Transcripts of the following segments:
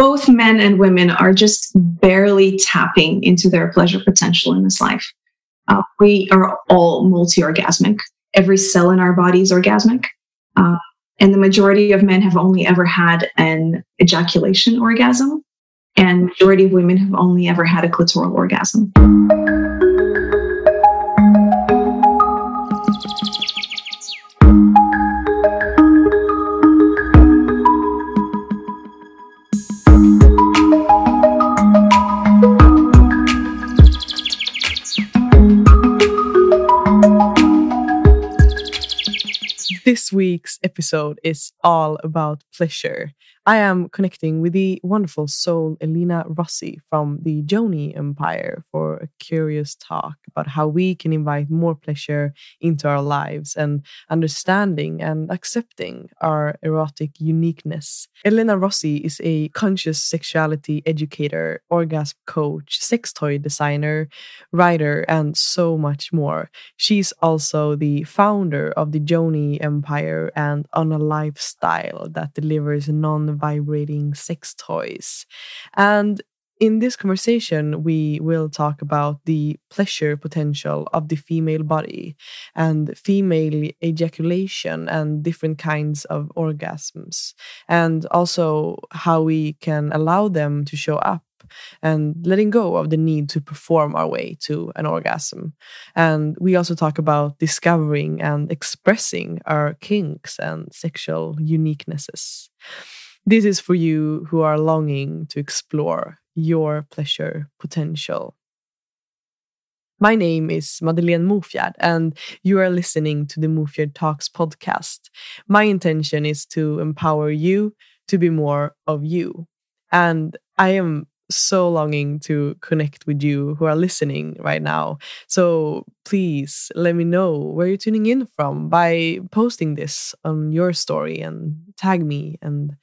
both men and women are just barely tapping into their pleasure potential in this life. We are all multi-orgasmic. Every cell in our body is orgasmic. And the majority of men have only ever had an ejaculation orgasm. And majority of women have only ever had a clitoral orgasm. This week's episode is all about pleasure. I am connecting with the wonderful soul Elena Rossi from the Yoni Empire for a curious talk about how we can invite more pleasure into our lives and understanding and accepting our erotic uniqueness. Elena Rossi is a conscious sexuality educator, orgasm coach, sex toy designer, writer, and so much more. She's also the founder of the Yoni Empire and Ona Lifestyle that delivers non-vibrating sex toys. And in this conversation, we will talk about the pleasure potential of the female body and female ejaculation and different kinds of orgasms, and also how we can allow them to show up and letting go of the need to perform our way to an orgasm. And we also talk about discovering and expressing our kinks and sexual uniquenesses. This is for you who are longing to explore your pleasure potential. My name is Madeleine Mofjärd, and you are listening to the Mofjärd Talks podcast. My intention is to empower you to be more of you. And I am so longing to connect with you who are listening right now. So please let me know where you're tuning in from by posting this on your story and tag me. And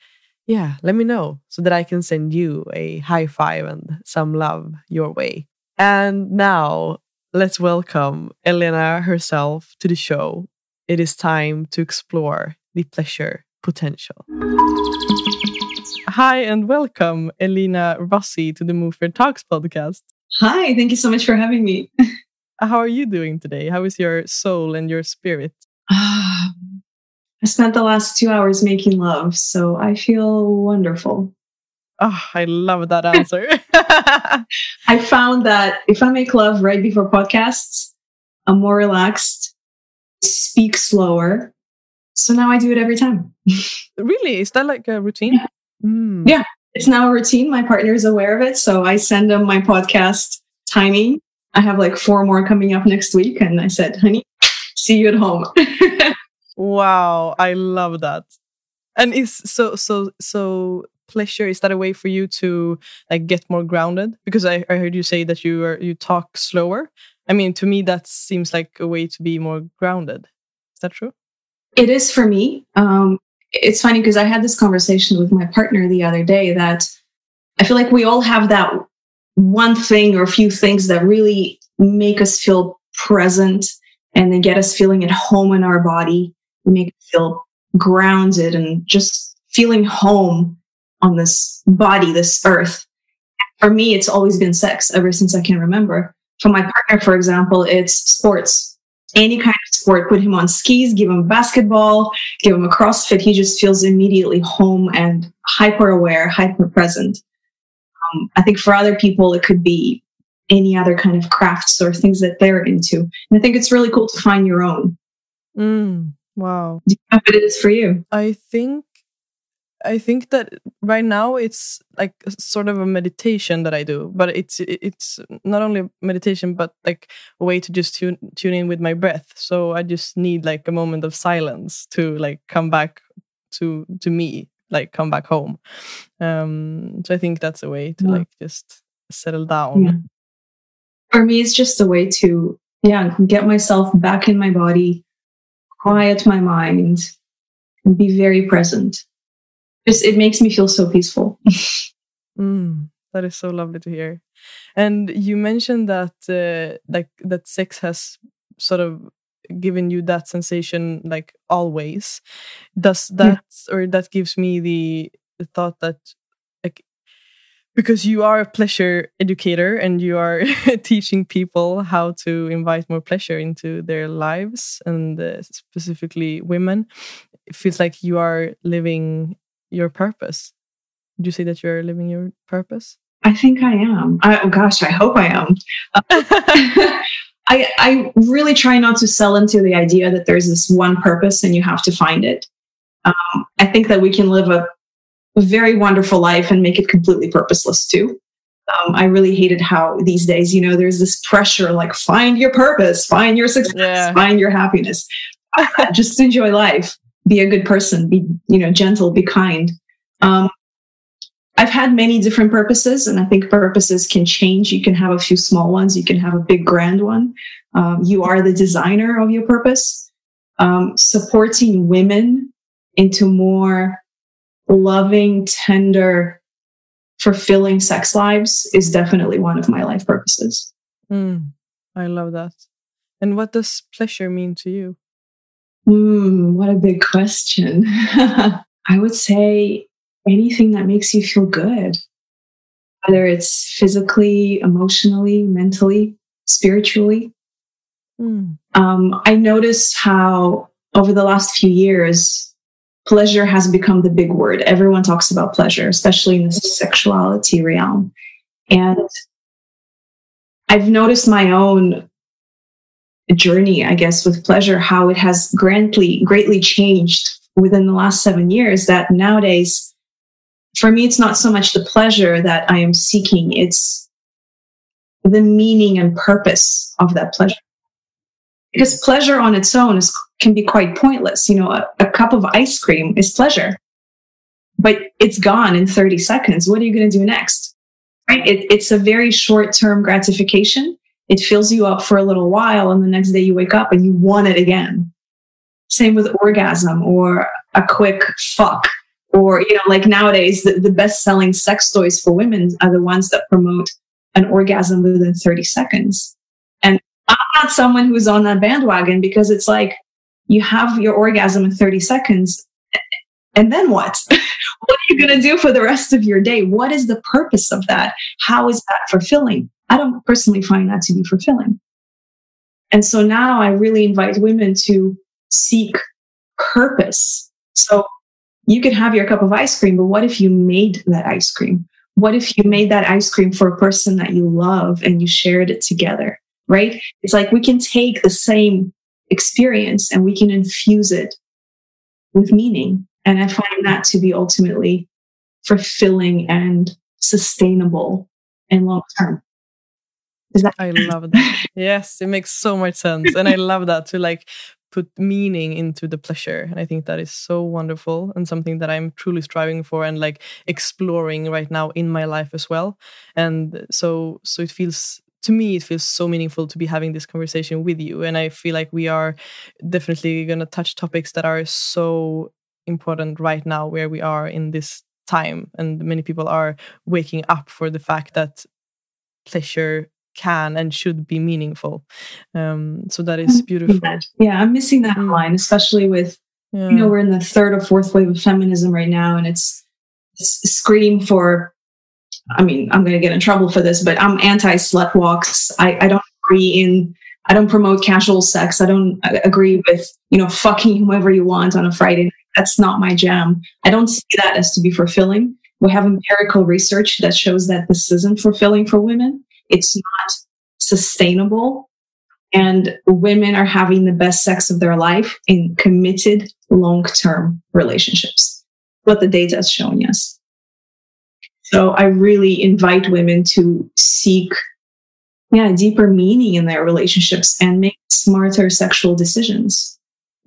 yeah, let me know so that I can send you a high five and some love your way. And now let's welcome Elena herself to the show. It is time to explore the pleasure potential. Hi and welcome, Elena Rossi, to the Mofjärd Talks podcast. Hi, thank you so much for having me. How are you doing today? How is your soul and your spirit? I spent the last 2 hours making love, so I feel wonderful. Oh, I love that answer. I found that if I make love right before podcasts, I'm more relaxed, speak slower. So now I do it every time. Really? Is that like a routine? Yeah. Mm. Yeah, it's now a routine. My partner is aware of it. So I send them my podcast timing. I have like 4 more coming up next week. And I said, honey, see you at home. Wow, I love that. And is so pleasure, is that a way for you to like get more grounded? Because I heard you say that you talk slower. I mean, to me, that seems like a way to be more grounded. Is that true? It is for me. It's funny because I had this conversation with my partner the other day that I feel like we all have that one thing or a few things that really make us feel present and then get us feeling at home in our body, make us feel grounded and just feeling home on this body, this earth. For me, it's always been sex ever since I can remember. For my partner, for example, it's sports. Any kind of sport, put him on skis, give him basketball, give him a CrossFit. He just feels immediately home and hyper aware, hyper present. I think for other people, it could be any other kind of crafts or things that they're into. And I think it's really cool to find your own. Wow. Do you know what it is for you? I think that right now it's like sort of a meditation that I do, but it's not only meditation, but like a way to just tune in with my breath. So I just need like a moment of silence to like come back to me, like come back home. So I think that's a way to like just settle down. Yeah. For me, it's just a way to get myself back in my body, quiet my mind, and be very present. It makes me feel so peaceful. That is so lovely to hear. And you mentioned that that sex has sort of given you that sensation like always. Does that, or that gives me the thought that like because you are a pleasure educator and you are teaching people how to invite more pleasure into their lives, and specifically women. It feels like you are living your purpose. Would you say that you're living your purpose? I think I am. I hope I am. I really try not to sell into the idea that there's this one purpose and you have to find it. I think that we can live a very wonderful life and make it completely purposeless too. I really hated how these days, you know, there's this pressure, like find your purpose, find your success, find your happiness. Just enjoy life, be a good person, be, you know, gentle, be kind. I've had many different purposes, and I think purposes can change. You can have a few small ones. You can have a big grand one. You are the designer of your purpose. Supporting women into more loving, tender, fulfilling sex lives is definitely one of my life purposes. I love that. And what does pleasure mean to you? What a big question. I would say anything that makes you feel good, whether it's physically, emotionally, mentally, spiritually. I noticed how over the last few years, pleasure has become the big word. Everyone talks about pleasure, especially in the sexuality realm. And I've noticed my own journey, I guess, with pleasure, how it has greatly changed within the last 7 years, that nowadays, for me, it's not so much the pleasure that I am seeking, it's the meaning and purpose of that pleasure. Because pleasure on its own can be quite pointless. You know, a cup of ice cream is pleasure, but it's gone in 30 seconds. What are you going to do next? Right? It's a very short-term gratification. It fills you up for a little while, and the next day you wake up and you want it again. Same with orgasm or a quick fuck. Or, you know, like nowadays, the best-selling sex toys for women are the ones that promote an orgasm within 30 seconds. And I'm not someone who's on that bandwagon, because it's like, you have your orgasm in 30 seconds, and then what? What are you going to do for the rest of your day? What is the purpose of that? How is that fulfilling? I don't personally find that to be fulfilling. And so now I really invite women to seek purpose. So you could have your cup of ice cream, but what if you made that ice cream? What if you made that ice cream for a person that you love and you shared it together, right? It's like we can take the same experience and we can infuse it with meaning. And I find that to be ultimately fulfilling and sustainable and long-term. I love that. Yes, it makes so much sense. And I love that to like put meaning into the pleasure. And I think that is so wonderful and something that I'm truly striving for and like exploring right now in my life as well. And so it feels, to me, it feels so meaningful to be having this conversation with you. And I feel like we are definitely going to touch topics that are so important right now where we are in this time. And many people are waking up for the fact that pleasure can and should be meaningful. So that is beautiful. Yeah, I'm missing that line, especially with, you know, we're in the third or fourth wave of feminism right now, and it's scream for, I mean, I'm going to get in trouble for this, but I'm anti-slut walks. I don't agree in, I don't promote casual sex. I don't agree with, you know, fucking whoever you want on a Friday night. That's not my jam. I don't see that as to be fulfilling. We have empirical research that shows that this isn't fulfilling for women. It's not sustainable, and women are having the best sex of their life in committed long-term relationships. What the data is showing us. So I really invite women to seek, deeper meaning in their relationships and make smarter sexual decisions.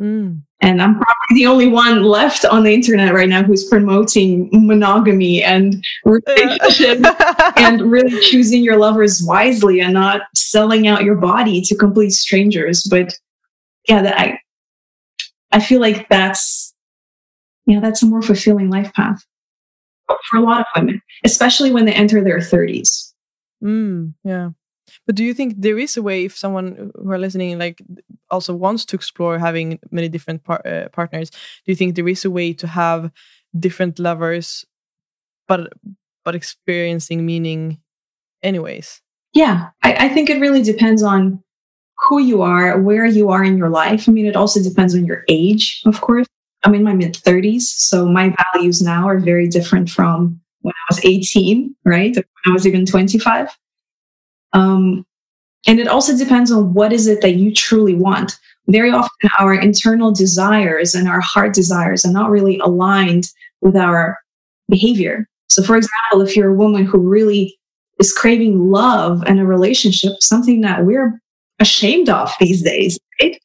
And I'm probably the only one left on the internet right now who's promoting monogamy and relationship and really choosing your lovers wisely and not selling out your body to complete strangers. But yeah, I feel like that's a more fulfilling life path for a lot of women, especially when they enter their 30s. Yeah. But do you think there is a way, if someone who are listening like also wants to explore having many different partners, do you think there is a way to have different lovers, but but experiencing meaning anyways? Yeah, I think it really depends on who you are, where you are in your life. I mean, it also depends on your age, of course. I'm in my mid-30s, so my values now are very different from when I was 18, right? When I was even 25. And it also depends on what is it that you truly want. Very often our internal desires and our heart desires are not really aligned with our behavior. So for example, if you're a woman who really is craving love and a relationship, something that we're ashamed of these days, right?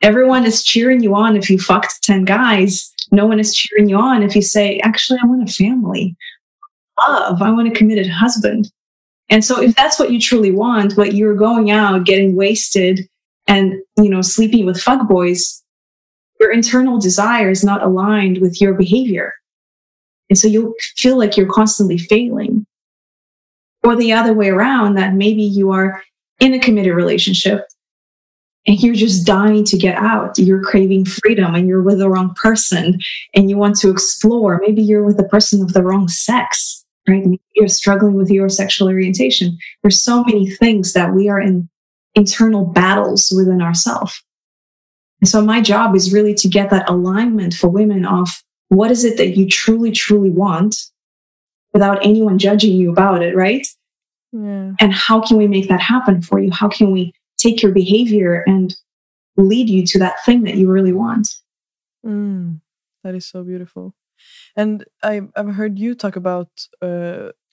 Everyone is cheering you on if you fucked 10 guys. No one is cheering you on if you say, actually, I want a family, love, I want a committed husband. And so if that's what you truly want, but you're going out, getting wasted and, you know, sleeping with fuckboys, your internal desire is not aligned with your behavior. And so you'll feel like you're constantly failing. Or the other way around, that maybe you are in a committed relationship and you're just dying to get out. You're craving freedom and you're with the wrong person and you want to explore. Maybe you're with the person of the wrong sex. Right? You're struggling with your sexual orientation. There's so many things that we are in internal battles within ourselves. And so my job is really to get that alignment for women of what is it that you truly, truly want without anyone judging you about it, right? Yeah. And how can we make that happen for you? How can we take your behavior and lead you to that thing that you really want? That is so beautiful. And I've heard you talk about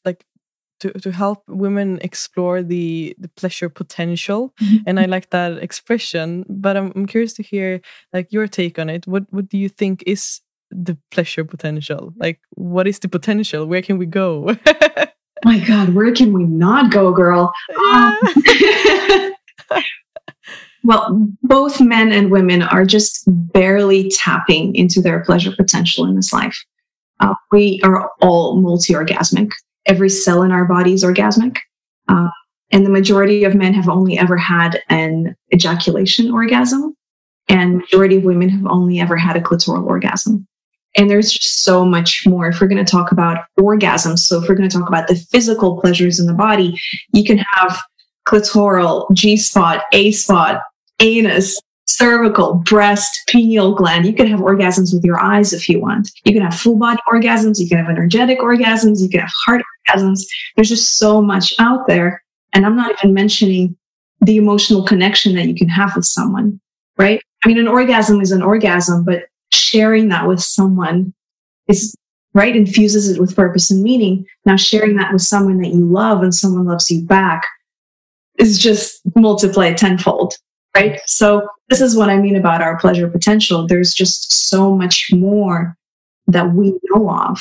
like to help women explore the pleasure potential, and I like that expression. But I'm curious to hear like your take on it. What do you think is the pleasure potential? Like, what is the potential? Where can we go? My God, where can we not go, girl? Yeah. Well, both men and women are just barely tapping into their pleasure potential in this life. We are all multi-orgasmic. Every cell in our body is orgasmic. And the majority of men have only ever had an ejaculation orgasm. And majority of women have only ever had a clitoral orgasm. And there's just so much more. If we're going to talk about orgasms, so if we're going to talk about the physical pleasures in the body, you can have clitoral, G-spot, A-spot, anus, cervical, breast, pineal gland. You can have orgasms with your eyes if you want. You can have full body orgasms. You can have energetic orgasms. You can have heart orgasms. There's just so much out there. And I'm not even mentioning the emotional connection that you can have with someone, right? I mean, an orgasm is an orgasm, but sharing that with someone is, right, infuses it with purpose and meaning. Now, sharing that with someone that you love and someone loves you back is just multiplied tenfold, right? So this is what I mean about our pleasure potential. There's just so much more that we know of.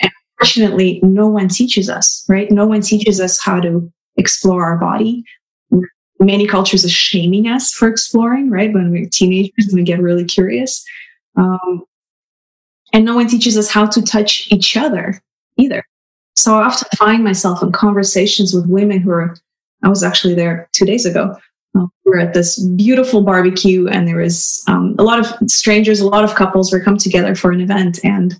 And fortunately, no one teaches us, right? No one teaches us how to explore our body. Many cultures are shaming us for exploring, right? When we're teenagers, we get really curious. And no one teaches us how to touch each other either. So I often find myself in conversations with women who are, I was actually there 2 days ago. We were at this beautiful barbecue and there was a lot of strangers, a lot of couples were come together for an event. And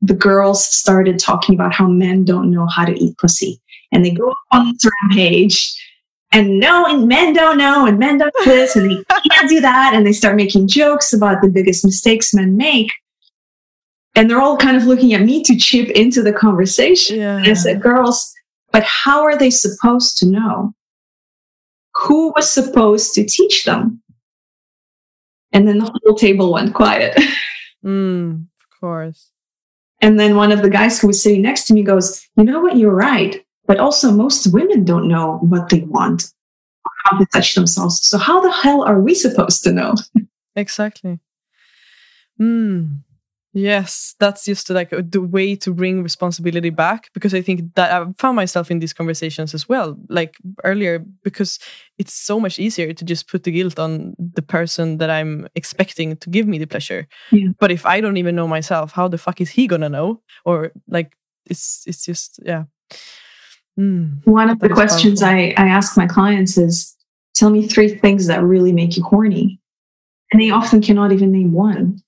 the girls started talking about how men don't know how to eat pussy. And they go on this rampage and no, and men don't know, and men don't do this, and they can't do that. And they start making jokes about the biggest mistakes men make. And they're all kind of looking at me to chip into the conversation. Yeah. And I said, girls, but how are they supposed to know? Who was supposed to teach them? And then the whole table went quiet. Of course. And then one of the guys who was sitting next to me goes, you know what, you're right. But also most women don't know what they want, how to touch themselves. So how the hell are we supposed to know? Exactly. Yes, that's just like the way to bring responsibility back, because I think that I've found myself in these conversations as well, like earlier, because it's so much easier to just put the guilt on the person that I'm expecting to give me the pleasure. Yeah. But if I don't even know myself, how the fuck is he gonna know? Or like, it's just, yeah. One of the questions I ask my clients is, tell me three things that really make you horny. And they often cannot even name one.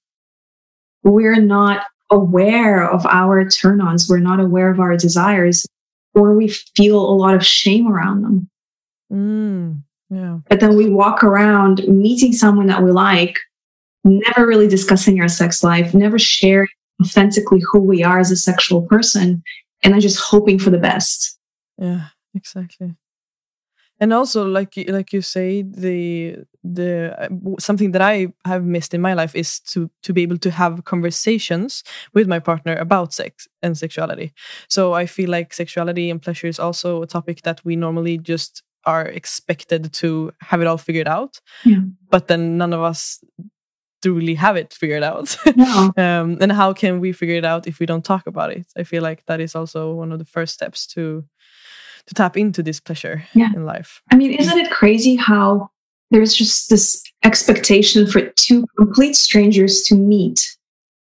We're not aware of our turn-ons, we're not aware of our desires, or we feel a lot of shame around them. Yeah. But then we walk around meeting someone that we like, never really discussing our sex life, never sharing authentically who we are as a sexual person, and I'm just hoping for the best. Yeah, exactly. And also, like you say, the something that I have missed in my life is to be able to have conversations with my partner about sex and sexuality. So I feel like sexuality and pleasure is also a topic that we normally just are expected to have it all figured out. Yeah. But then none of us to really have it figured out. No. And how can we figure it out if we don't talk about it? I feel like that is also one of the first steps to tap into this pleasure in life. I mean, isn't it crazy how there's just this expectation for two complete strangers to meet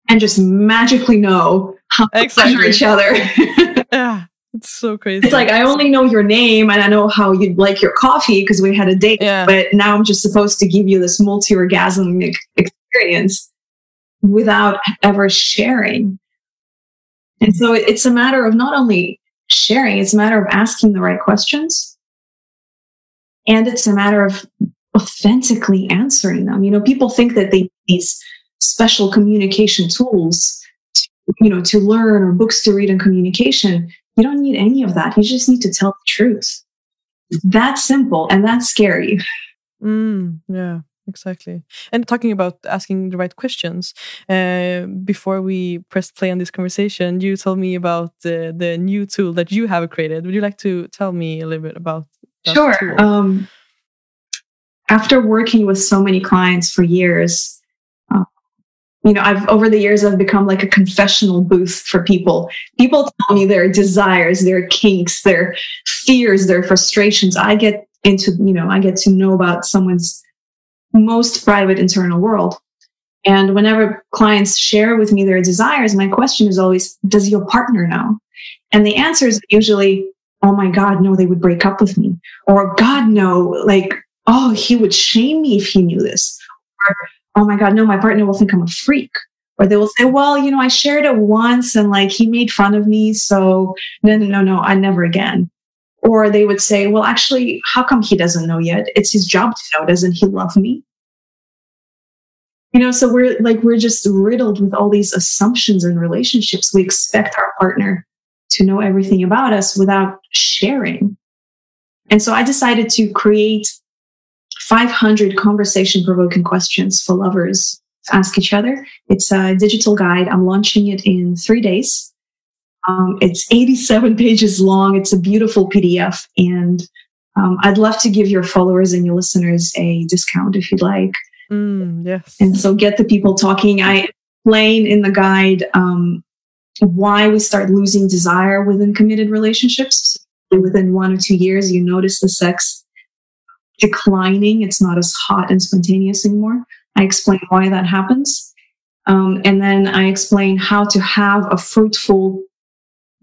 and just magically know how to pleasure each other? Yeah, it's so crazy. It's like, I only know your name and I know how you'd like your coffee because we had a date, but now I'm just supposed to give you this multi-orgasmic experience without ever sharing. And so it's a matter of not only sharing, it's a matter of asking the right questions, and it's a matter of authentically answering them. You know, people think that they need these special communication tools to learn, or books to read on communication. You don't need any of that. You just need to tell the truth. That's simple, and that's scary. Yeah. Exactly. And talking about asking the right questions, before we pressed play on this conversation, you told me about the new tool that you have created. Would you like to tell me a little bit about that? Sure. After working with so many clients for years, over the years, I've become like a confessional booth for people. People tell me their desires, their kinks, their fears, their frustrations. I get to know about someone's most private internal world. And whenever clients share with me their desires, my question is always, does your partner know? And the answer is usually, oh my God, no, they would break up with me. Or God, no, like, oh, he would shame me if he knew this. Or, oh my God, no, my partner will think I'm a freak. Or they will say, well, I shared it once and like he made fun of me. So no, I never again. Or they would say, well, actually, how come he doesn't know yet? It's his job to know. Doesn't he love me? So we're just riddled with all these assumptions in relationships. We expect our partner to know everything about us without sharing. And so I decided to create 500 conversation-provoking questions for lovers to ask each other. It's a digital guide. I'm launching it in 3 days. It's 87 pages long. It's a beautiful PDF. And I'd love to give your followers and your listeners a discount if you'd like. Yes. And so get the people talking. I explain in the guide why we start losing desire within committed relationships. Within 1 or 2 years, you notice the sex declining. It's not as hot and spontaneous anymore. I explain why that happens. And then I explain how to have a fruitful,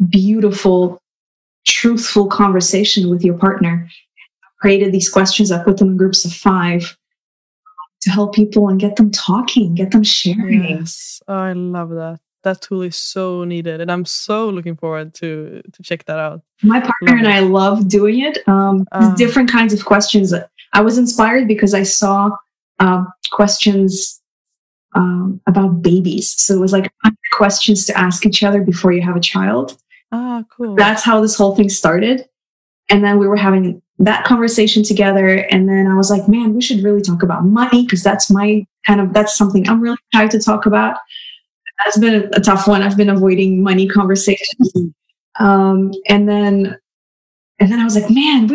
beautiful, truthful conversation with your partner. I created these questions. I put them in groups of 5 to help people and get them talking, get them sharing. Yes, oh, I love that. That tool is so needed, and I'm so looking forward to check that out. My partner and I love doing it. Different kinds of questions. I was inspired because I saw questions about babies. So it was like questions to ask each other before you have a child. Ah, cool. That's how this whole thing started. And then we were having that conversation together. And then I was like, man, we should really talk about money because that's something I'm really trying to talk about. That's been a tough one. I've been avoiding money conversations. And then I was like, man,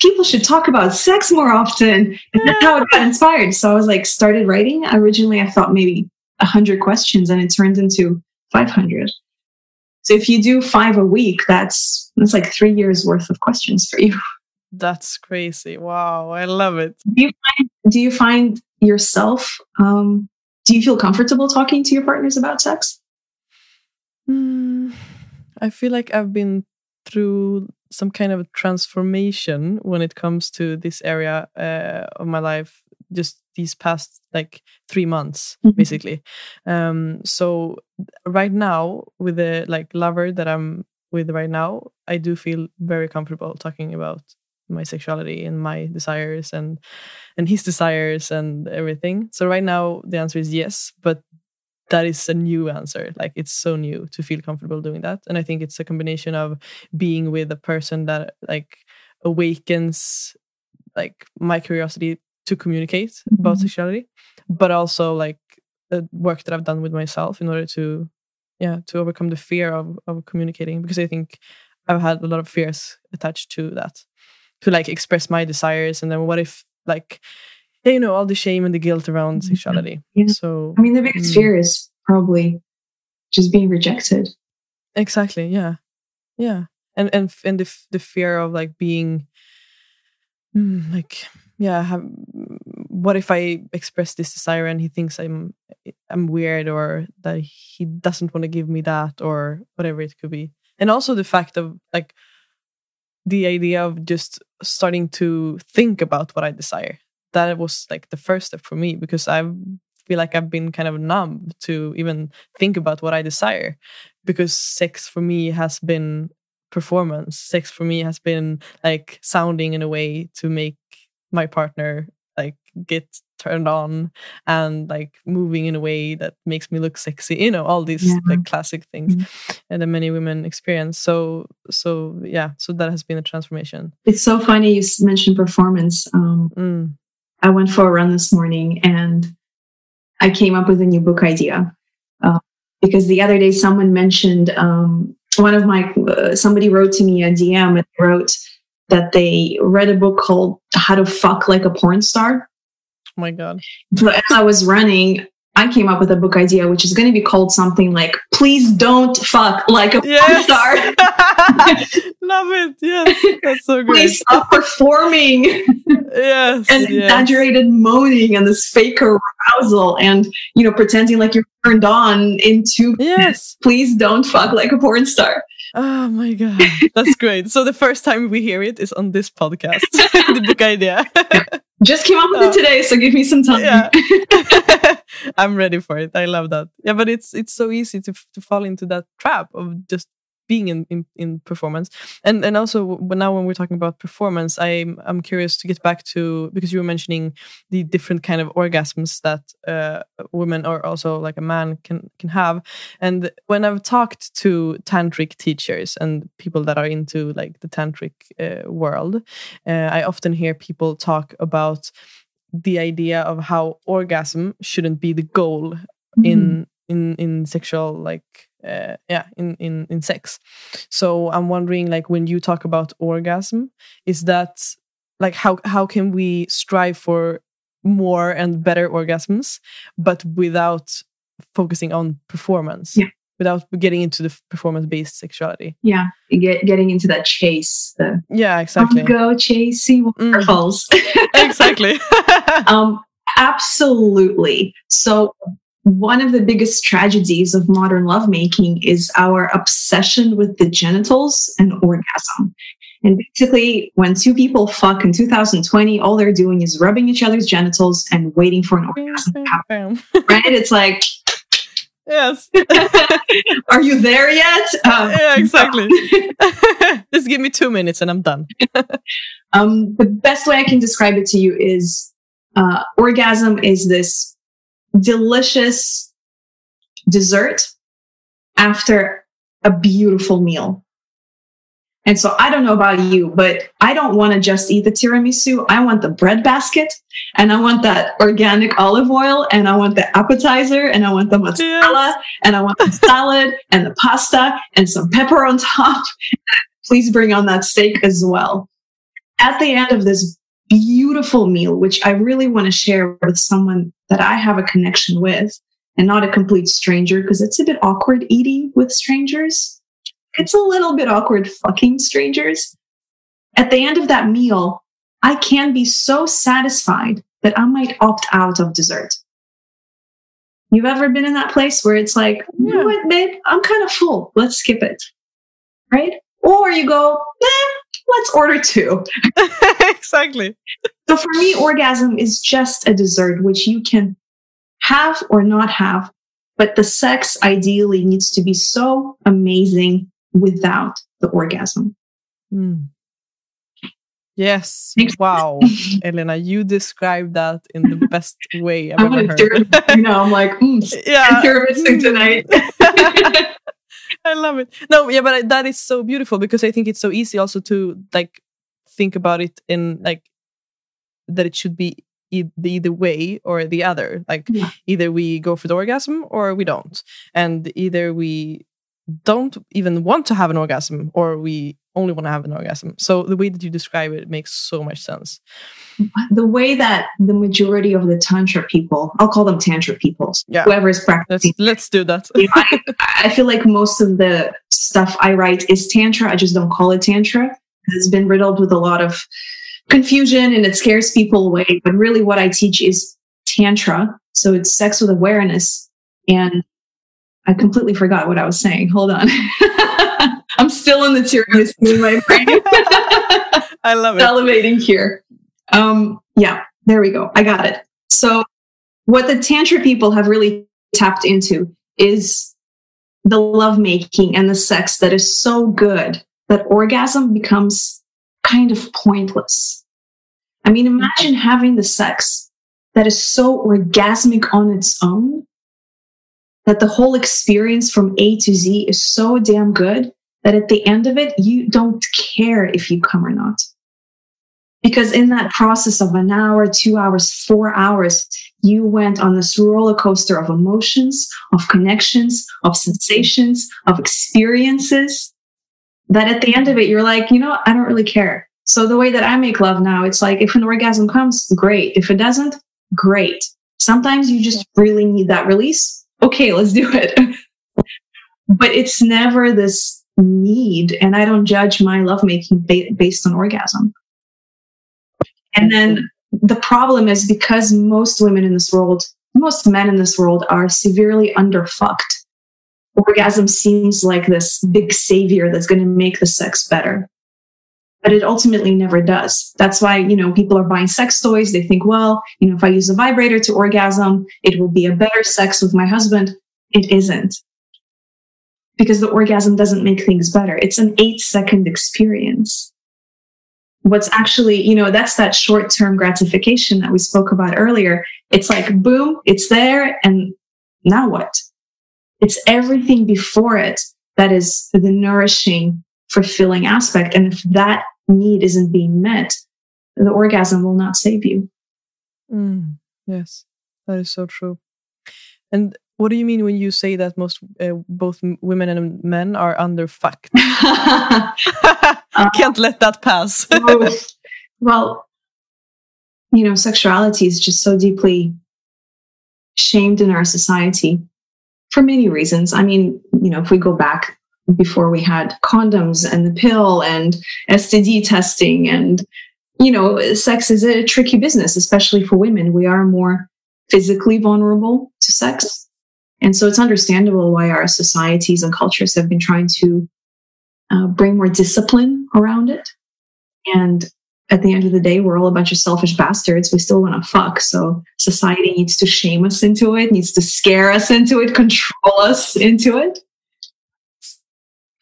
people should talk about sex more often. And that's how it got inspired. So I was like, started writing. Originally, I thought maybe 100 questions, and it turned into 500. So if you do 5 a week, that's like 3 years worth of questions for you. That's crazy. Wow. I love it. Do you find yourself, do you feel comfortable talking to your partners about sex? I feel like I've been through some kind of transformation when it comes to this area of my life just these past like 3 months, basically. So right now, with the like lover that I'm with right now, I do feel very comfortable talking about my sexuality and my desires and his desires and everything. So right now the answer is yes, but that is a new answer. Like, it's so new to feel comfortable doing that. And I think it's a combination of being with a person that like awakens like my curiosity to communicate about sexuality, but also like the work that I've done with myself in order to, yeah, to overcome the fear of communicating, because I think I've had a lot of fears attached to that, to like express my desires. And then what if like, you know, all the shame and the guilt around sexuality. Yeah. So I mean, the biggest fear is probably just being rejected. Exactly. Yeah. Yeah. And the fear of like being like, yeah, what if I express this desire and he thinks I'm weird, or that he doesn't want to give me that, or whatever it could be. And also the fact of like the idea of just starting to think about what I desire. That was like the first step for me, because I feel like I've been kind of numb to even think about what I desire, because sex for me has been performance. Sex for me has been like sounding in a way to make my partner like get turned on and like moving in a way that makes me look sexy, you know, all these like classic things that many women experience. So yeah, so that has been a transformation. It's so funny you mentioned performance. I went for a run this morning and I came up with a new book idea because the other day someone mentioned, somebody wrote to me a DM and wrote that they read a book called How to Fuck Like a Porn Star. Oh my God. So as I was running, I came up with a book idea, which is going to be called something like Please Don't Fuck Like a Porn Star. Love it. Yes. That's so great. Please stop performing. Yes. And exaggerated moaning and this fake arousal and, you know, pretending like you're turned on into Please Don't Fuck Like a Porn Star. Oh my God. That's great. So the first time we hear it is on this podcast. The book idea. Just came up with it today, so give me some time. Yeah. I'm ready for it. I love that. Yeah, but it's so easy to fall into that trap of just being in performance. And also now when we're talking about performance, I'm curious to get back to, because you were mentioning the different kind of orgasms that women or also like a man can have. And when I've talked to tantric teachers and people that are into like the tantric world, I often hear people talk about the idea of how orgasm shouldn't be the goal in sexual like in sex. So I'm wondering, like, when you talk about orgasm, is that like how can we strive for more and better orgasms, but without focusing on performance, without getting into the performance-based sexuality? Yeah, getting into that chase. Yeah, exactly. Go chasing waterfalls. Exactly. Absolutely. So one of the biggest tragedies of modern lovemaking is our obsession with the genitals and orgasm. And basically, when two people fuck in 2020, all they're doing is rubbing each other's genitals and waiting for an orgasm to happen. Right? It's like, yes. Are you there yet? Yeah, exactly. Just give me 2 minutes and I'm done. The best way I can describe it to you is orgasm is this delicious dessert after a beautiful meal. And so I don't know about you, but I don't want to just eat the tiramisu. I want the bread basket, and I want that organic olive oil, and I want the appetizer, and I want the mozzarella, and I want the salad and the pasta and some pepper on top. Please bring on that steak as well. At the end of this beautiful meal, which I really want to share with someone that I have a connection with and not a complete stranger, because it's a bit awkward eating with strangers. It's a little bit awkward fucking strangers. At the end of that meal, I can be so satisfied that I might opt out of dessert. You've ever been in that place where it's like, you know what, babe, I'm kind of full. Let's skip it. Right? Or you go, let's order two. Exactly. So for me, orgasm is just a dessert, which you can have or not have. But the sex ideally needs to be so amazing without the orgasm. Mm. Yes. Wow. Elena, you described that in the best way I've ever heard. I'm like, you're missing tonight. I love it. No, yeah, but that is so beautiful, because I think it's so easy also to like think about it in like that it should be either way or the other. Either we go for the orgasm or we don't. And either we don't even want to have an orgasm or we only want to have an orgasm. So the way that you describe it makes so much sense. The way that the majority of the Tantra people, I'll call them Tantra people, whoever is practicing. Let's do that. I feel like most of the stuff I write is Tantra. I just don't call it Tantra. It's been riddled with a lot of confusion and it scares people away. But really what I teach is Tantra. So it's sex with awareness. And I completely forgot what I was saying. Hold on. I'm still in the tiramisu in my brain. I love it. Elevating here. There we go. I got it. So what the Tantra people have really tapped into is the lovemaking and the sex that is so good that orgasm becomes kind of pointless. I mean, imagine having the sex that is so orgasmic on its own that the whole experience from A to Z is so damn good that at the end of it, you don't care if you come or not. Because in that process of an hour, 2 hours, 4 hours, you went on this roller coaster of emotions, of connections, of sensations, of experiences, that at the end of it, you're like, you know what? I don't really care. So the way that I make love now, it's like, if an orgasm comes, great. If it doesn't, great. Sometimes you just really need that release. Okay, let's do it. But it's never this need, and I don't judge my lovemaking based on orgasm. And then the problem is because most women in this world, most men in this world are severely underfucked. Orgasm seems like this big savior that's going to make the sex better. But it ultimately never does. That's why, people are buying sex toys. They think, if I use a vibrator to orgasm, it will be a better sex with my husband. It isn't. Because the orgasm doesn't make things better. It's an 8-second experience. What's actually, that's that short-term gratification that we spoke about earlier. It's like, boom, it's there. And now what? It's everything before it that is the nourishing, fulfilling aspect. And if that need isn't being met, the orgasm will not save you. Mm, yes, that is so true. And what do you mean when you say that most both women and men are underfucked? Can't let that pass. Sexuality is just so deeply shamed in our society for many reasons. I mean, if we go back before we had condoms and the pill and STD testing and, sex is a tricky business, especially for women. We are more physically vulnerable to sex. And so it's understandable why our societies and cultures have been trying to bring more discipline around it. And at the end of the day, we're all a bunch of selfish bastards. We still want to fuck. So society needs to shame us into it, needs to scare us into it, control us into it.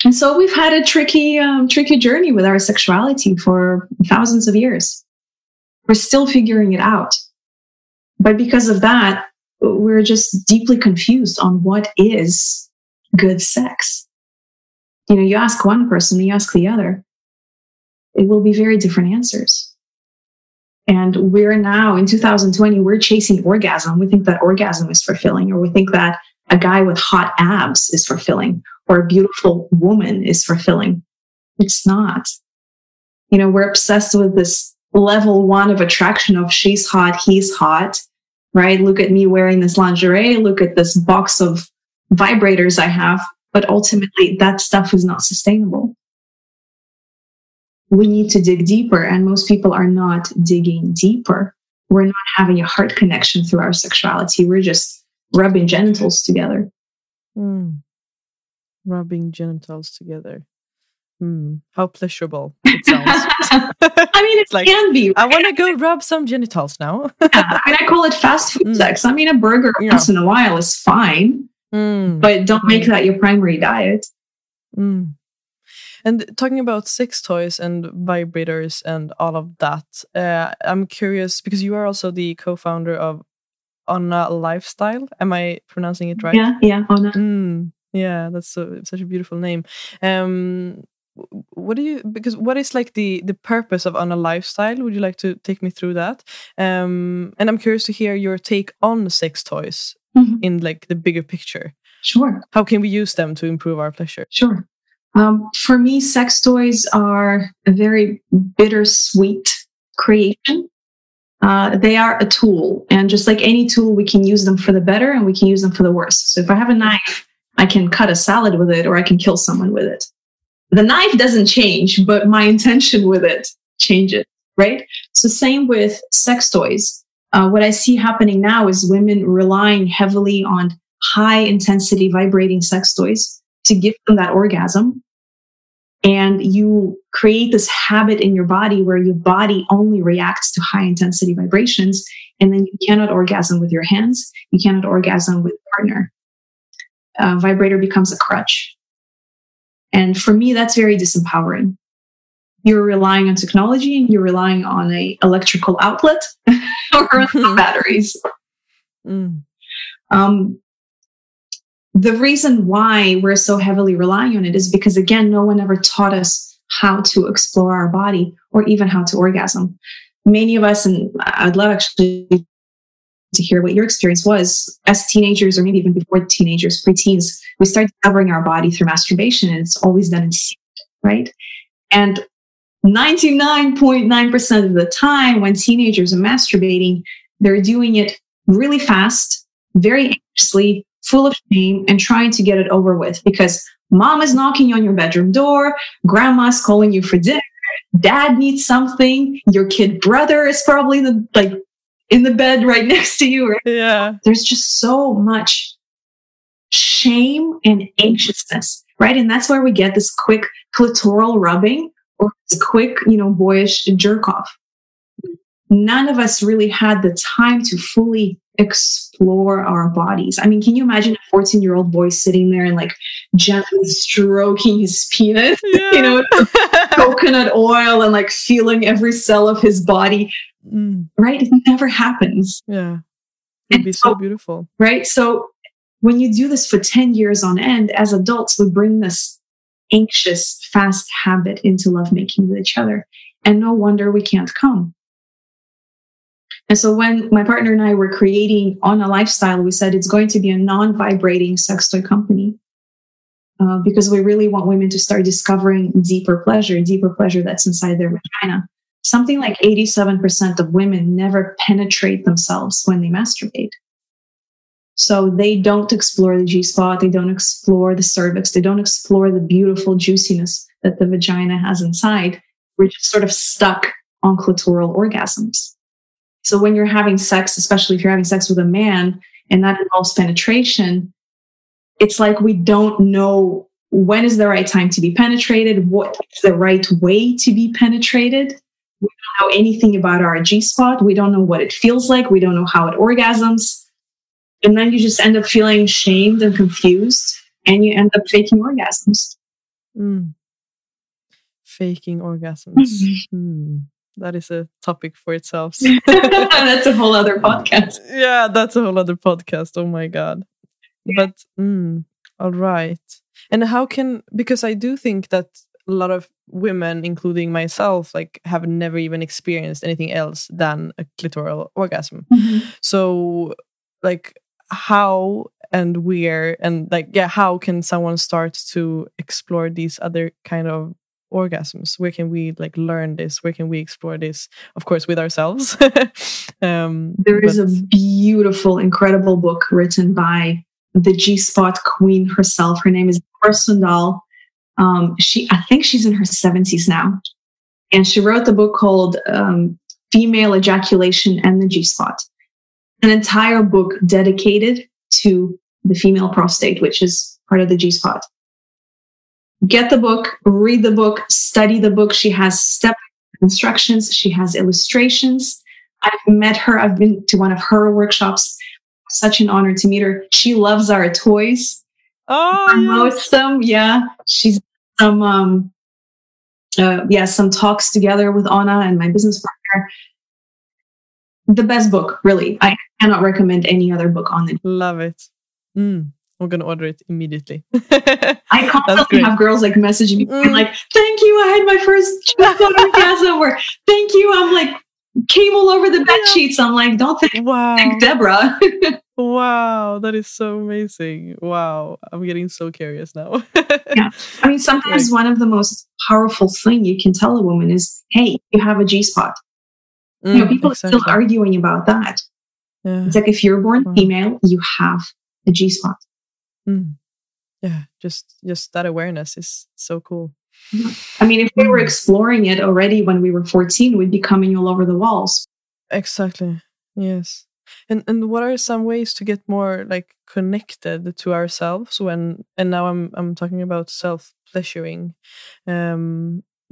And so we've had a tricky journey with our sexuality for thousands of years. We're still figuring it out. But because of that, we're just deeply confused on what is good sex. You ask one person, you ask the other, it will be very different answers. And we're now in 2020, we're chasing orgasm. We think that orgasm is fulfilling, or we think that a guy with hot abs is fulfilling, or a beautiful woman is fulfilling. It's not. We're obsessed with this level 1 of attraction of she's hot, he's hot. Right? Look at me wearing this lingerie. Look at this box of vibrators I have. But ultimately, that stuff is not sustainable. We need to dig deeper. And most people are not digging deeper. We're not having a heart connection through our sexuality. We're just rubbing genitals together. Mm. Rubbing genitals together. How pleasurable it sounds. I mean, it like, can be. Right? I want to go rub some genitals now. Yeah, I mean, I call it fast food sex. I mean, a burger once in a while is fine, but don't make that your primary diet. And talking about sex toys and vibrators and all of that, I'm curious because you are also the co-founder of Ona Lifestyle. Am I pronouncing it right? Yeah, Ona. Yeah, that's such a beautiful name. What is like the purpose of Ona Lifestyle? Would you like to take me through that? And I'm curious to hear your take on sex toys in like the bigger picture. Sure. How can we use them to improve our pleasure? Sure. For me, sex toys are a very bittersweet creation. They are a tool, and just like any tool, we can use them for the better and we can use them for the worse. So if I have a knife, I can cut a salad with it or I can kill someone with it. The knife doesn't change, but my intention with it changes, right? So same with sex toys. What I see happening now is women relying heavily on high intensity vibrating sex toys to give them that orgasm. And you create this habit in your body where your body only reacts to high intensity vibrations. And then you cannot orgasm with your hands. You cannot orgasm with a partner. Vibrator becomes a crutch. And for me, that's very disempowering. You're relying on technology and you're relying on an electrical outlet or on batteries. The reason why we're so heavily relying on it is because, again, no one ever taught us how to explore our body or even how to orgasm. Many of us, and I'd love actually to hear what your experience was as teenagers or maybe even before teenagers, preteens, we start discovering our body through masturbation and it's always done in secret, right? And 99.9% of the time when teenagers are masturbating, they're doing it really fast, very anxiously, full of shame and trying to get it over with because mom is knocking on your bedroom door, grandma's calling you for dinner, dad needs something, your kid brother is probably in the bed right next to you. Right? Yeah. There's just so much shame and anxiousness, right? And that's where we get this quick clitoral rubbing or this quick, boyish jerk off. None of us really had the time to fully explore our bodies. I mean, can you imagine a 14-year-old boy sitting there and gently stroking his penis, coconut oil and feeling every cell of his body, right? It never happens. Yeah. It'd be so beautiful. Right? So when you do this for 10 years on end, as adults, we bring this anxious, fast habit into lovemaking with each other. And no wonder we can't come. And so when my partner and I were creating Ona Lifestyle, we said it's going to be a non-vibrating sex toy company because we really want women to start discovering deeper pleasure that's inside their vagina. Something like 87% of women never penetrate themselves when they masturbate. So they don't explore the G-spot, they don't explore the cervix, they don't explore the beautiful juiciness that the vagina has inside. We're just sort of stuck on clitoral orgasms. So when you're having sex, especially if you're having sex with a man and that involves penetration, it's like we don't know when is the right time to be penetrated, what is the right way to be penetrated. We don't know anything about our G-spot. We don't know what it feels like. We don't know how it orgasms. And then you just end up feeling shamed and confused and you end up faking orgasms. Faking orgasms. That is a topic for itself. That's a whole other podcast. Yeah, that's a whole other podcast. Oh my God. Yeah. But, all right. And because I do think that a lot of women, including myself, have never even experienced anything else than a clitoral orgasm. So, how and where and how can someone start to explore these other kind of orgasms? Where can we learn this? Where can we explore this? Of course, with ourselves. There is a beautiful, incredible book written by the G-spot queen herself. Her name is Persondal. I think she's in her 70s now. And she wrote the book called Female Ejaculation and the G-spot. An entire book dedicated to the female prostate, which is part of the G-spot. Get the book, read the book, study the book. She has step instructions. She has illustrations. I've met her. I've been to one of her workshops. Such an honor to meet her. She loves our toys. Oh, promotes them. Yeah. She's some, some talks together with Ona and my business partner. The best book, really. I cannot recommend any other book on it. Love it. Mm. I'm going to order it immediately. I constantly have girls like messaging me like, thank you, I had my first orgasm, or thank you, I'm like, came all over the bed sheets. I'm like, don't thank Deborah. Wow, that is so amazing. Wow, I'm getting so curious now. Yeah, I mean, sometimes one of the most powerful thing you can tell a woman is, hey, you have a G-spot. You know, people are still arguing about that. Yeah. It's like, if you're born female, you have a G-spot. Mm. Yeah, just that awareness is so cool. I mean, if we were exploring it already when we were 14, we'd be coming all over the walls. Exactly. Yes. And what are some ways to get more like connected to ourselves and now I'm talking about self-pleasuring,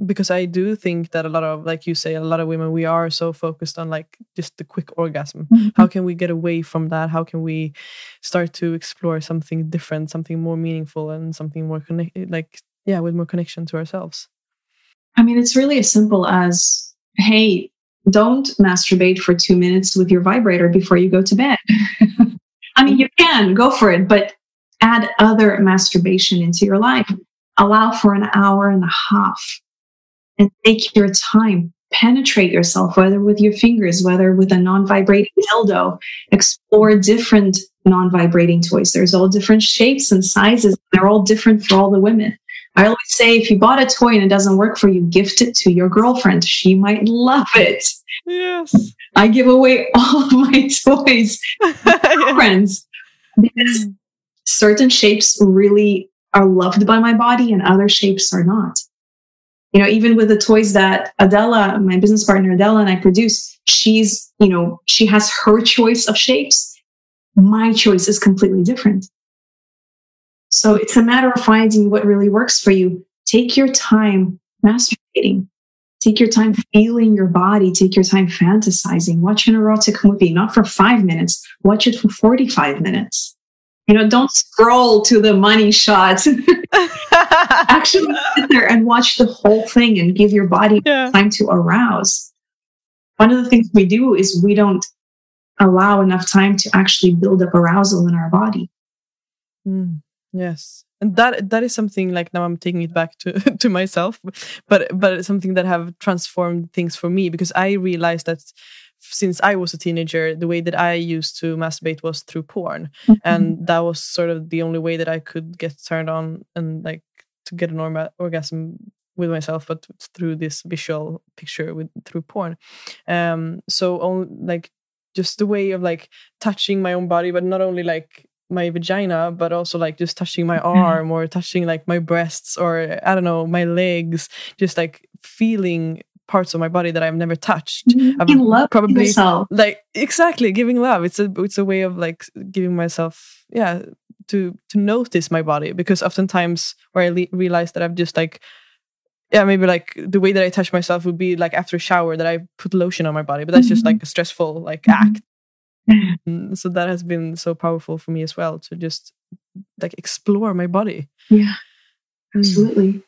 because I do think that a lot of, like you say, a lot of women, we are so focused on like just the quick orgasm. Mm-hmm. How can we get away from that? How can we start to explore something different, something more meaningful and something more connected, like, yeah, with more connection to ourselves? I mean, it's really as simple as, hey, don't masturbate for 2 minutes with your vibrator before you go to bed. I mean, you can go for it, but add other masturbation into your life. Allow for an hour and a half. And take your time, penetrate yourself, whether with your fingers, whether with a non-vibrating dildo, explore different non-vibrating toys. There's all different shapes and sizes. They're all different for all the women. I always say, if you bought a toy and it doesn't work for you, gift it to your girlfriend. She might love it. Yes. I give away all of my toys to friends because certain shapes really are loved by my body and other shapes are not. You know, even with the toys that Adela, my business partner Adela and I produce, she's, you know, she has her choice of shapes. My choice is completely different. So it's a matter of finding what really works for you. Take your time masturbating. Take your time feeling your body. Take your time fantasizing. Watch an erotic movie, not for 5 minutes. Watch it for 45 minutes. You know, don't scroll to the money shots. Actually sit there and watch the whole thing and give your body time to arouse. One of the things we do is we don't allow enough time to actually build up arousal in our body. Mm, yes. And that is something, like, now I'm taking it back to myself, but it's something that have transformed things for me, because I realized that since I was a teenager, the way that I used to masturbate was through porn. Mm-hmm. And that was sort of the only way that I could get turned on and like to get an orgasm with myself, but through this visual picture through porn. So just the way of like touching my own body, but not only like my vagina, but also like just touching my arm or touching like my breasts, or I don't know, my legs, just like feeling parts of my body that I've never touched. Giving love to yourself. Like, exactly, giving love. It's a way of like giving myself, to notice my body, because oftentimes where I realize that I've just like, maybe like the way that I touch myself would be like after a shower that I put lotion on my body, but that's just like a stressful like act. So that has been so powerful for me as well, to just like explore my body. Yeah, absolutely.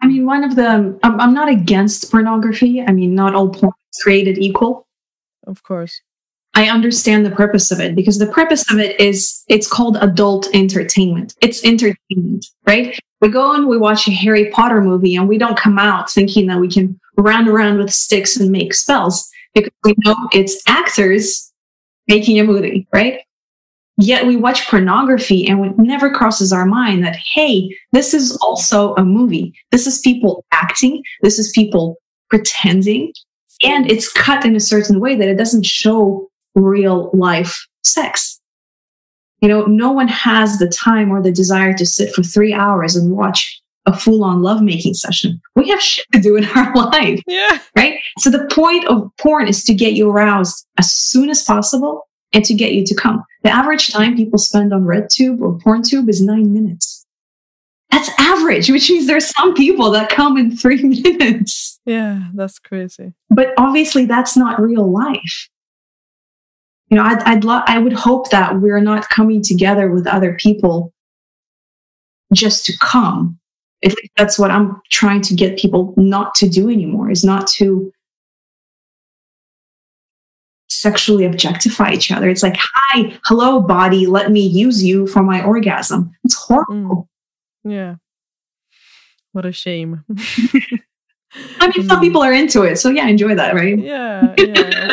I mean, I'm not against pornography. I mean, not all porn is created equal. Of course. I understand the purpose of it, because the purpose of it is, it's called adult entertainment. It's entertainment, right? We go and we watch a Harry Potter movie and we don't come out thinking that we can round around with sticks and make spells, because we know it's actors making a movie, right? Yet we watch pornography and it never crosses our mind that, hey, this is also a movie. This is people acting. This is people pretending. And it's cut in a certain way that it doesn't show real life sex. You know, no one has the time or the desire to sit for 3 hours and watch a full-on lovemaking session. We have shit to do in our life, right? So the point of porn is to get you aroused as soon as possible and to get you to come. The average time people spend on RedTube or PornTube is 9 minutes. That's average, which means there's some people that come in 3 minutes. Yeah, that's crazy. But obviously that's not real life. You know, I would hope that we're not coming together with other people just to come. At least that's what I'm trying to get people not to do anymore, is not to sexually objectify each other. It's like, hi, hello, body, let me use you for my orgasm. It's horrible. Yeah. What a shame. I mean, some people are into it, so yeah, enjoy that, right? Yeah,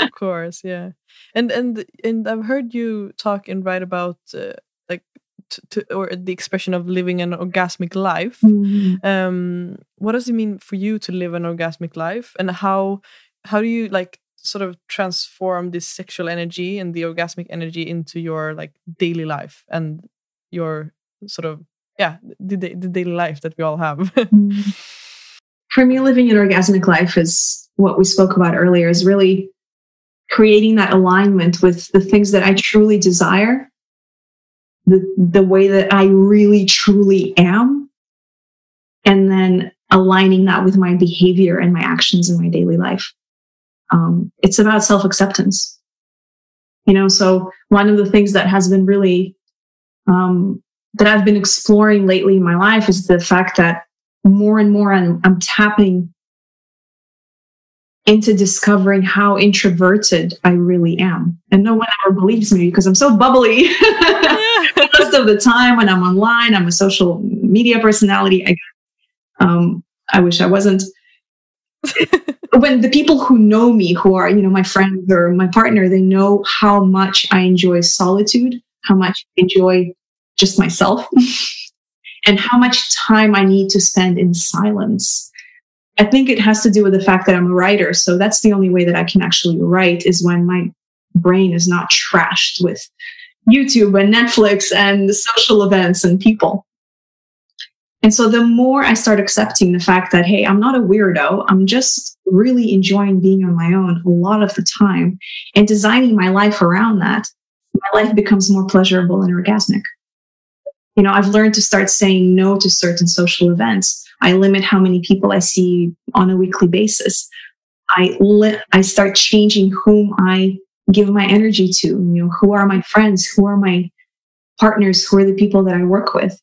of course, yeah. And I've heard you talk and write about or the expression of living an orgasmic life. Mm-hmm. What does it mean for you to live an orgasmic life, and how do you like sort of transform this sexual energy and the orgasmic energy into your like daily life and your sort of the daily life that we all have? Mm-hmm. For me, living an orgasmic life is what we spoke about earlier, is really creating that alignment with the things that I truly desire, the way that I really, truly am, and then aligning that with my behavior and my actions in my daily life. It's about self-acceptance. You know, so one of the things that has been really, that I've been exploring lately in my life is the fact that more and more I'm tapping into discovering how introverted I really am. And no one ever believes me because I'm so bubbly. Most of the time when I'm online, I'm a social media personality. I wish I wasn't. When the people who know me, who are, you know, my friends or my partner, they know how much I enjoy solitude, how much I enjoy just myself, and how much time I need to spend in silence. I think it has to do with the fact that I'm a writer. So that's the only way that I can actually write, is when my brain is not trashed with YouTube and Netflix and social events and people. And so the more I start accepting the fact that, hey, I'm not a weirdo, I'm just really enjoying being on my own a lot of the time and designing my life around that, my life becomes more pleasurable and orgasmic. You know, I've learned to start saying no to certain social events. I limit how many people I see on a weekly basis. I start changing whom I give my energy to. You know, who are my friends? Who are my partners? Who are the people that I work with?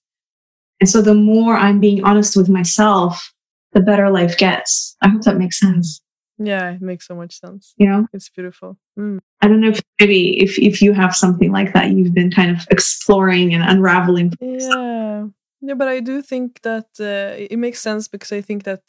And so the more I'm being honest with myself, the better life gets. I hope that makes sense. Yeah, it makes so much sense. You know? It's beautiful. Mm. I don't know if maybe if you have something like that, you've been kind of exploring and unraveling. Yeah. Yeah, but I do think that it makes sense, because I think that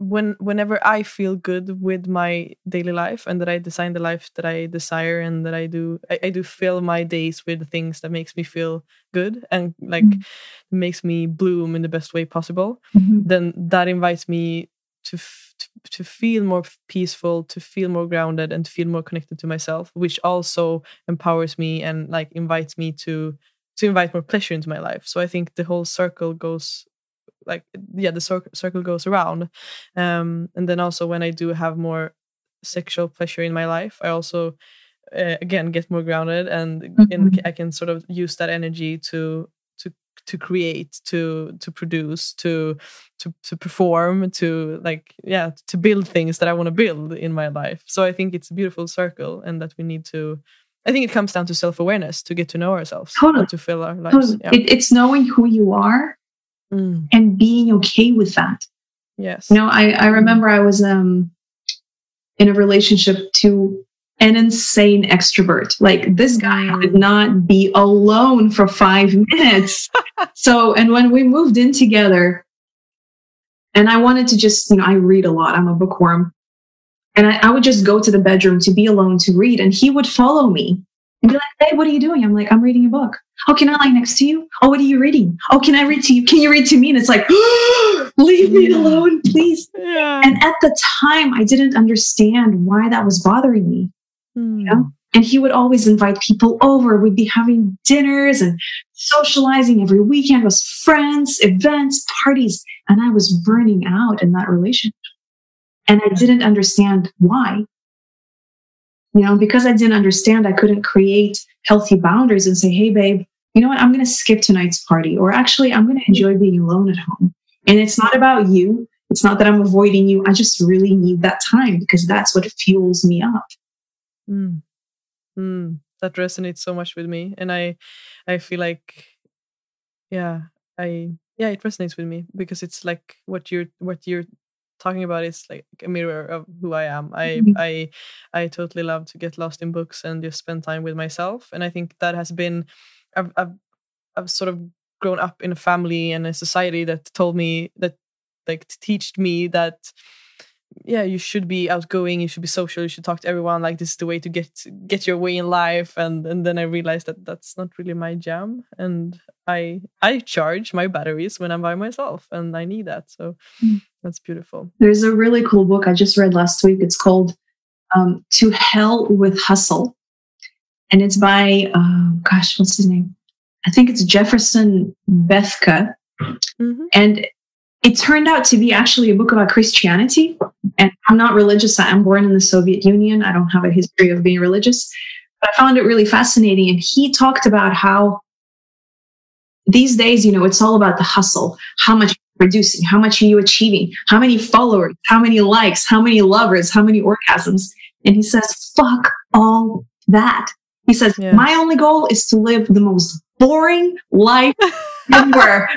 whenever I feel good with my daily life and that I design the life that I desire and that I do fill my days with things that makes me feel good and like mm-hmm. makes me bloom in the best way possible, mm-hmm. then that invites me to feel more peaceful, to feel more grounded, and to feel more connected to myself, which also empowers me and like invites me to invite more pleasure into my life. So I think the whole circle goes circle goes around. And then also when I do have more sexual pleasure in my life, I also again get more grounded, and mm-hmm. and I can sort of use that energy to create, to produce, to perform, to build things that I want to build in my life. So I think it's a beautiful circle, and that we need to, I think it comes down to self-awareness, to get to know ourselves, totally. And to fill our lives. Totally. Yeah. It's knowing who you are and being okay with that. Yes. You know, I remember I was in a relationship to an insane extrovert. Like, this guy would not be alone for 5 minutes. And when we moved in together, and I wanted to just, you know, I read a lot. I'm a bookworm. And I would just go to the bedroom to be alone, to read. And he would follow me and be like, hey, what are you doing? I'm like, I'm reading a book. Oh, can I lie next to you? Oh, what are you reading? Oh, can I read to you? Can you read to me? And it's like, leave me alone, please. Yeah. And at the time, I didn't understand why that was bothering me. You know? And he would always invite people over. We'd be having dinners and socializing every weekend with friends, events, parties. And I was burning out in that relationship. And I didn't understand why. You know, because I didn't understand, I couldn't create healthy boundaries and say, hey, babe, you know what, I'm going to skip tonight's party, or actually I'm going to enjoy being alone at home. And it's not about you. It's not that I'm avoiding you. I just really need that time because that's what fuels me up. Mm. Mm. That resonates so much with me. And I feel like, it resonates with me because it's like what you're talking about is like a mirror of who I am. I totally love to get lost in books and just spend time with myself. And I think that has been, I've sort of grown up in a family and a society that told me that, like, teached me that, yeah, you should be outgoing, you should be social, you should talk to everyone. Like, this is the way to get your way in life. And then I realized that that's not really my jam. And I charge my batteries when I'm by myself, and I need that. So that's beautiful. There's a really cool book I just read last week. It's called To Hell with Hustle. And it's by, what's his name? I think it's Jefferson Bethke. Mm-hmm. And it turned out to be actually a book about Christianity. And I'm not religious. I'm born in the Soviet Union. I don't have a history of being religious. But I found it really fascinating. And he talked about how these days, you know, it's all about the hustle. How much you're producing? How much are you achieving? How many followers? How many likes? How many lovers? How many orgasms? And he says, fuck all that. He says, yes. My only goal is to live the most boring life ever.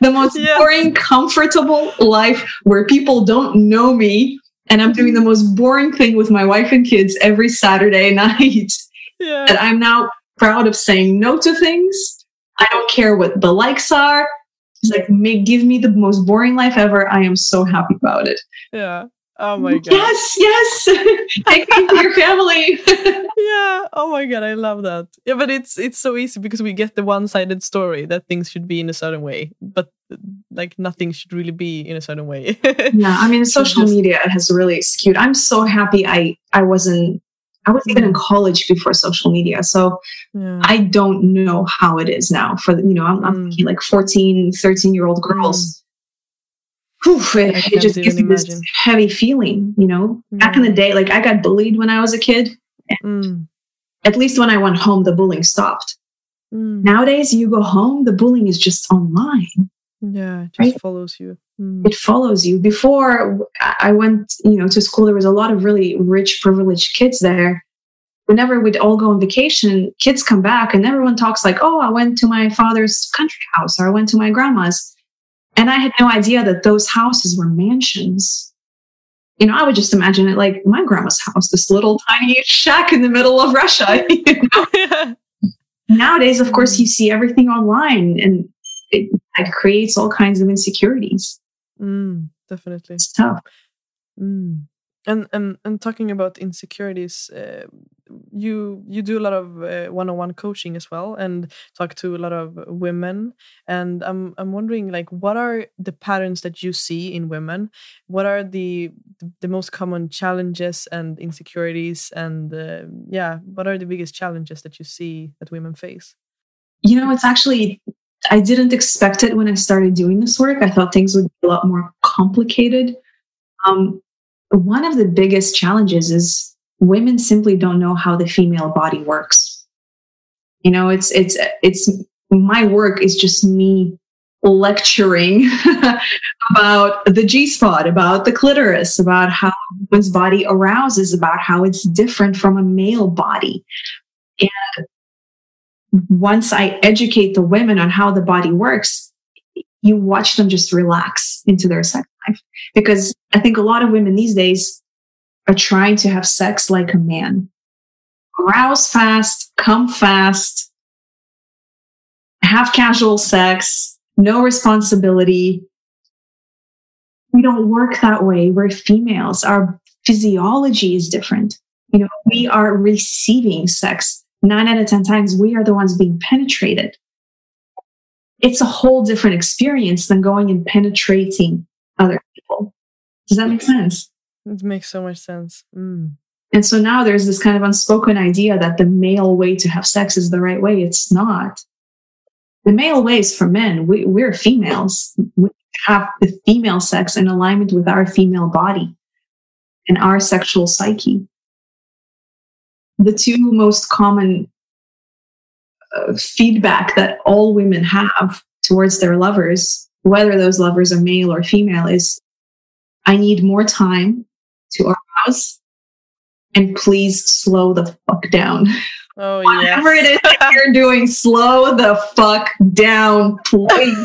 The most boring, comfortable life where people don't know me. And I'm doing the most boring thing with my wife and kids every Saturday night. Yeah. And I'm now proud of saying no to things. I don't care what the likes are. He's like, give me the most boring life ever. I am so happy about it. Yeah. Oh my God. Yes. Take me to your family. Yeah. Oh my God. I love that. Yeah, but it's so easy because we get the one-sided story that things should be in a certain way, but like nothing should really be in a certain way. Yeah. I mean, social media has really skewed. I'm so happy I wasn't even in college before social media. So yeah. I don't know how it is now for, you know, I'm thinking like 14, 13-year-old girls. It just gives me this heavy feeling, you know. Back in the day, like I got bullied when I was a kid. At least when I went home, the bullying stopped. Nowadays, you go home, the bullying is just online. Yeah, it just follows you. It follows you. Before I went, you know, to school, there was a lot of really rich, privileged kids there. Whenever we'd all go on vacation, kids come back and everyone talks like, "Oh, I went to my father's country house," or "I went to my grandma's." And I had no idea that those houses were mansions. You know, I would just imagine it like my grandma's house, this little tiny shack in the middle of Russia. You know? Yeah. Nowadays, of course, you see everything online and it creates all kinds of insecurities. Definitely. It's tough. And talking about insecurities, you do a lot of one-on-one coaching as well, and talk to a lot of women. And I'm wondering, like, what are the patterns that you see in women? What are the most common challenges and insecurities? And what are the biggest challenges that you see that women face? You know, it's actually, I didn't expect it when I started doing this work. I thought things would be a lot more complicated. One of the biggest challenges is women simply don't know how the female body works. You know, it's my work is just me lecturing about the G-spot, about the clitoris, about how a woman's body arouses, about how it's different from a male body. And once I educate the women on how the body works, you watch them just relax into their sex life. Because I think a lot of women these days are trying to have sex like a man. Arouse fast, come fast, have casual sex, no responsibility. We don't work that way. We're females. Our physiology is different. You know, we are receiving sex. 9 out of 10 times, we are the ones being penetrated. It's a whole different experience than going and penetrating other people. Does that make sense? It makes so much sense. And so now there's this kind of unspoken idea that the male way to have sex is the right way. It's not. The male way is for men. We're females. We have the female sex in alignment with our female body and our sexual psyche. The two most common feedback that all women have towards their lovers, whether those lovers are male or female, is, I need more time to arouse and please slow the fuck down. Oh, whatever yes. it is that you're doing, slow the fuck down, please.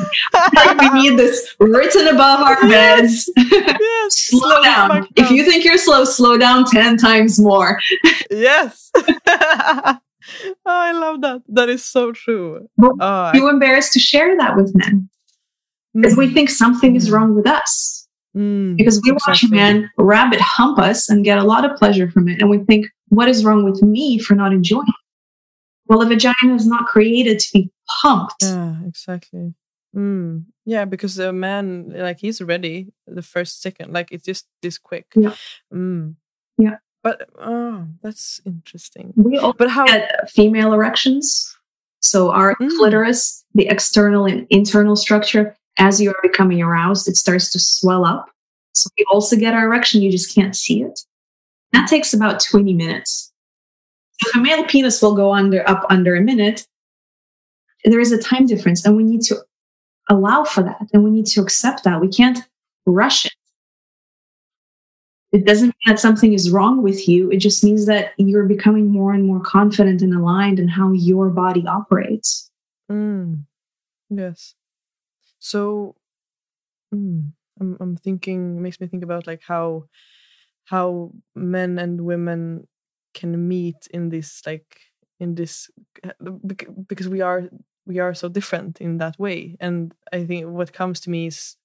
Like, we need this written above our heads. Yes. Slow down. If you think you're slow, slow down 10 times more. Yes. Oh, I love that. That is so true. But you're embarrassed to share that with men because we think something is wrong with us because we watch men rabbit hump us and get a lot of pleasure from it. And we think, what is wrong with me for not enjoying it? Well, a vagina is not created to be pumped. Yeah, exactly. Yeah, because a man, like, he's ready the first second. Like, it's just this quick. Yeah. Yeah. But, oh, that's interesting. We all had female erections. So our clitoris, the external and internal structure, as you are becoming aroused, it starts to swell up. So we also get our erection. You just can't see it. That takes about 20 minutes. If a male penis will go up under a minute, there is a time difference, and we need to allow for that, and we need to accept that. We can't rush it. It doesn't mean that something is wrong with you. It just means that you're becoming more and more confident and aligned in how your body operates. Yes. So I'm thinking, makes me think about like how men and women can meet in this, like, in this, because we are so different in that way. And I think what comes to me is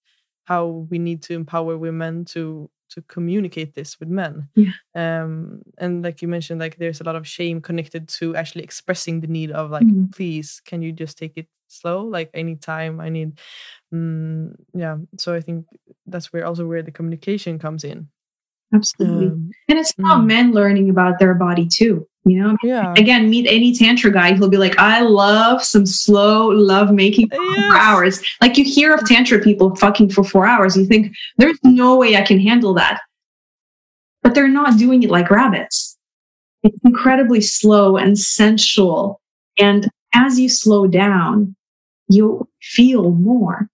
how we need to empower women to communicate this with men. Yeah. And like you mentioned, like, there's a lot of shame connected to actually expressing the need of, like, please, can you just take it slow? Like, I need time. I need, yeah. So I think that's where the communication comes in. Absolutely. And it's about men learning about their body too, you know? Yeah. Again, meet any tantra guy. He'll be like, I love some slow love making for hours. Like, you hear of tantra people fucking for 4 hours. You think, there's no way I can handle that. But they're not doing it like rabbits. It's incredibly slow and sensual. And as you slow down, you feel more.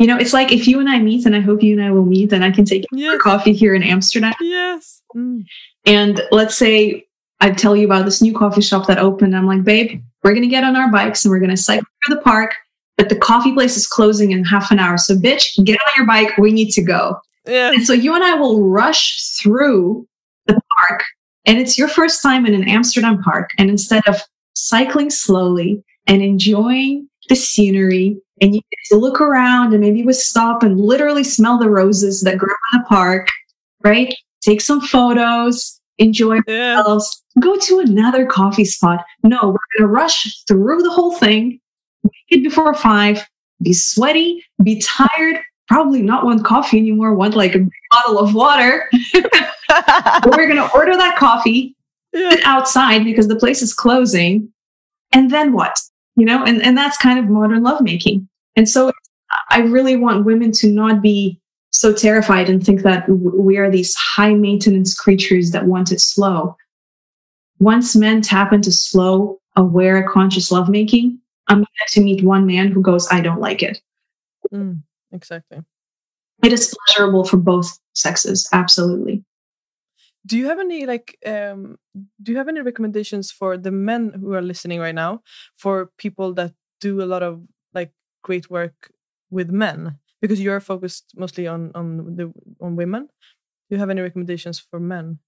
You know, it's like if you and I meet, and I hope you and I will meet, and I can take you for coffee here in Amsterdam. Yes. And let's say I tell you about this new coffee shop that opened. I'm like, babe, we're going to get on our bikes and we're going to cycle through the park, but the coffee place is closing in half an hour. So, bitch, get on your bike. We need to go. Yeah. And so you and I will rush through the park, and it's your first time in an Amsterdam park. And instead of cycling slowly and enjoying the scenery, and you get to look around and maybe we stop and literally smell the roses that grow in the park, right? Take some photos, enjoy ourselves, go to another coffee spot. No, we're going to rush through the whole thing, make it before 5, be sweaty, be tired, probably not want coffee anymore, want like a bottle of water. We're going to order that coffee, sit outside because the place is closing. And then what? You know, and that's kind of modern lovemaking. And so I really want women to not be so terrified and think that we are these high maintenance creatures that want it slow. Once men tap into slow, aware, conscious lovemaking, I'm going to meet one man who goes, I don't like it. Exactly. It is pleasurable for both sexes. Absolutely. Do you have any recommendations for the men who are listening right now, for people that do a lot of like great work with men? Because you're focused mostly on women. Do you have any recommendations for men?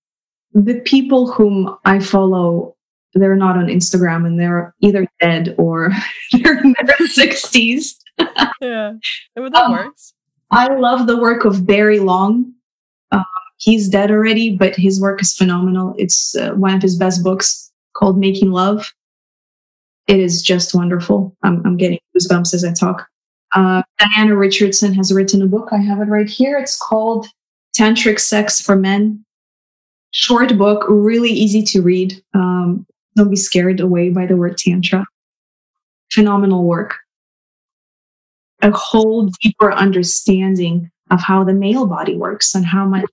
The people whom I follow, they're not on Instagram, and they're either dead or they're in their 60s. Yeah, but that works. I love the work of Barry Long. He's dead already, but his work is phenomenal. It's one of his best books called Making Love. It is just wonderful. I'm getting goosebumps as I talk. Diana Richardson has written a book. I have it right here. It's called Tantric Sex for Men. Short book, really easy to read. Don't be scared away by the word tantra. Phenomenal work. A whole deeper understanding of how the male body works and how much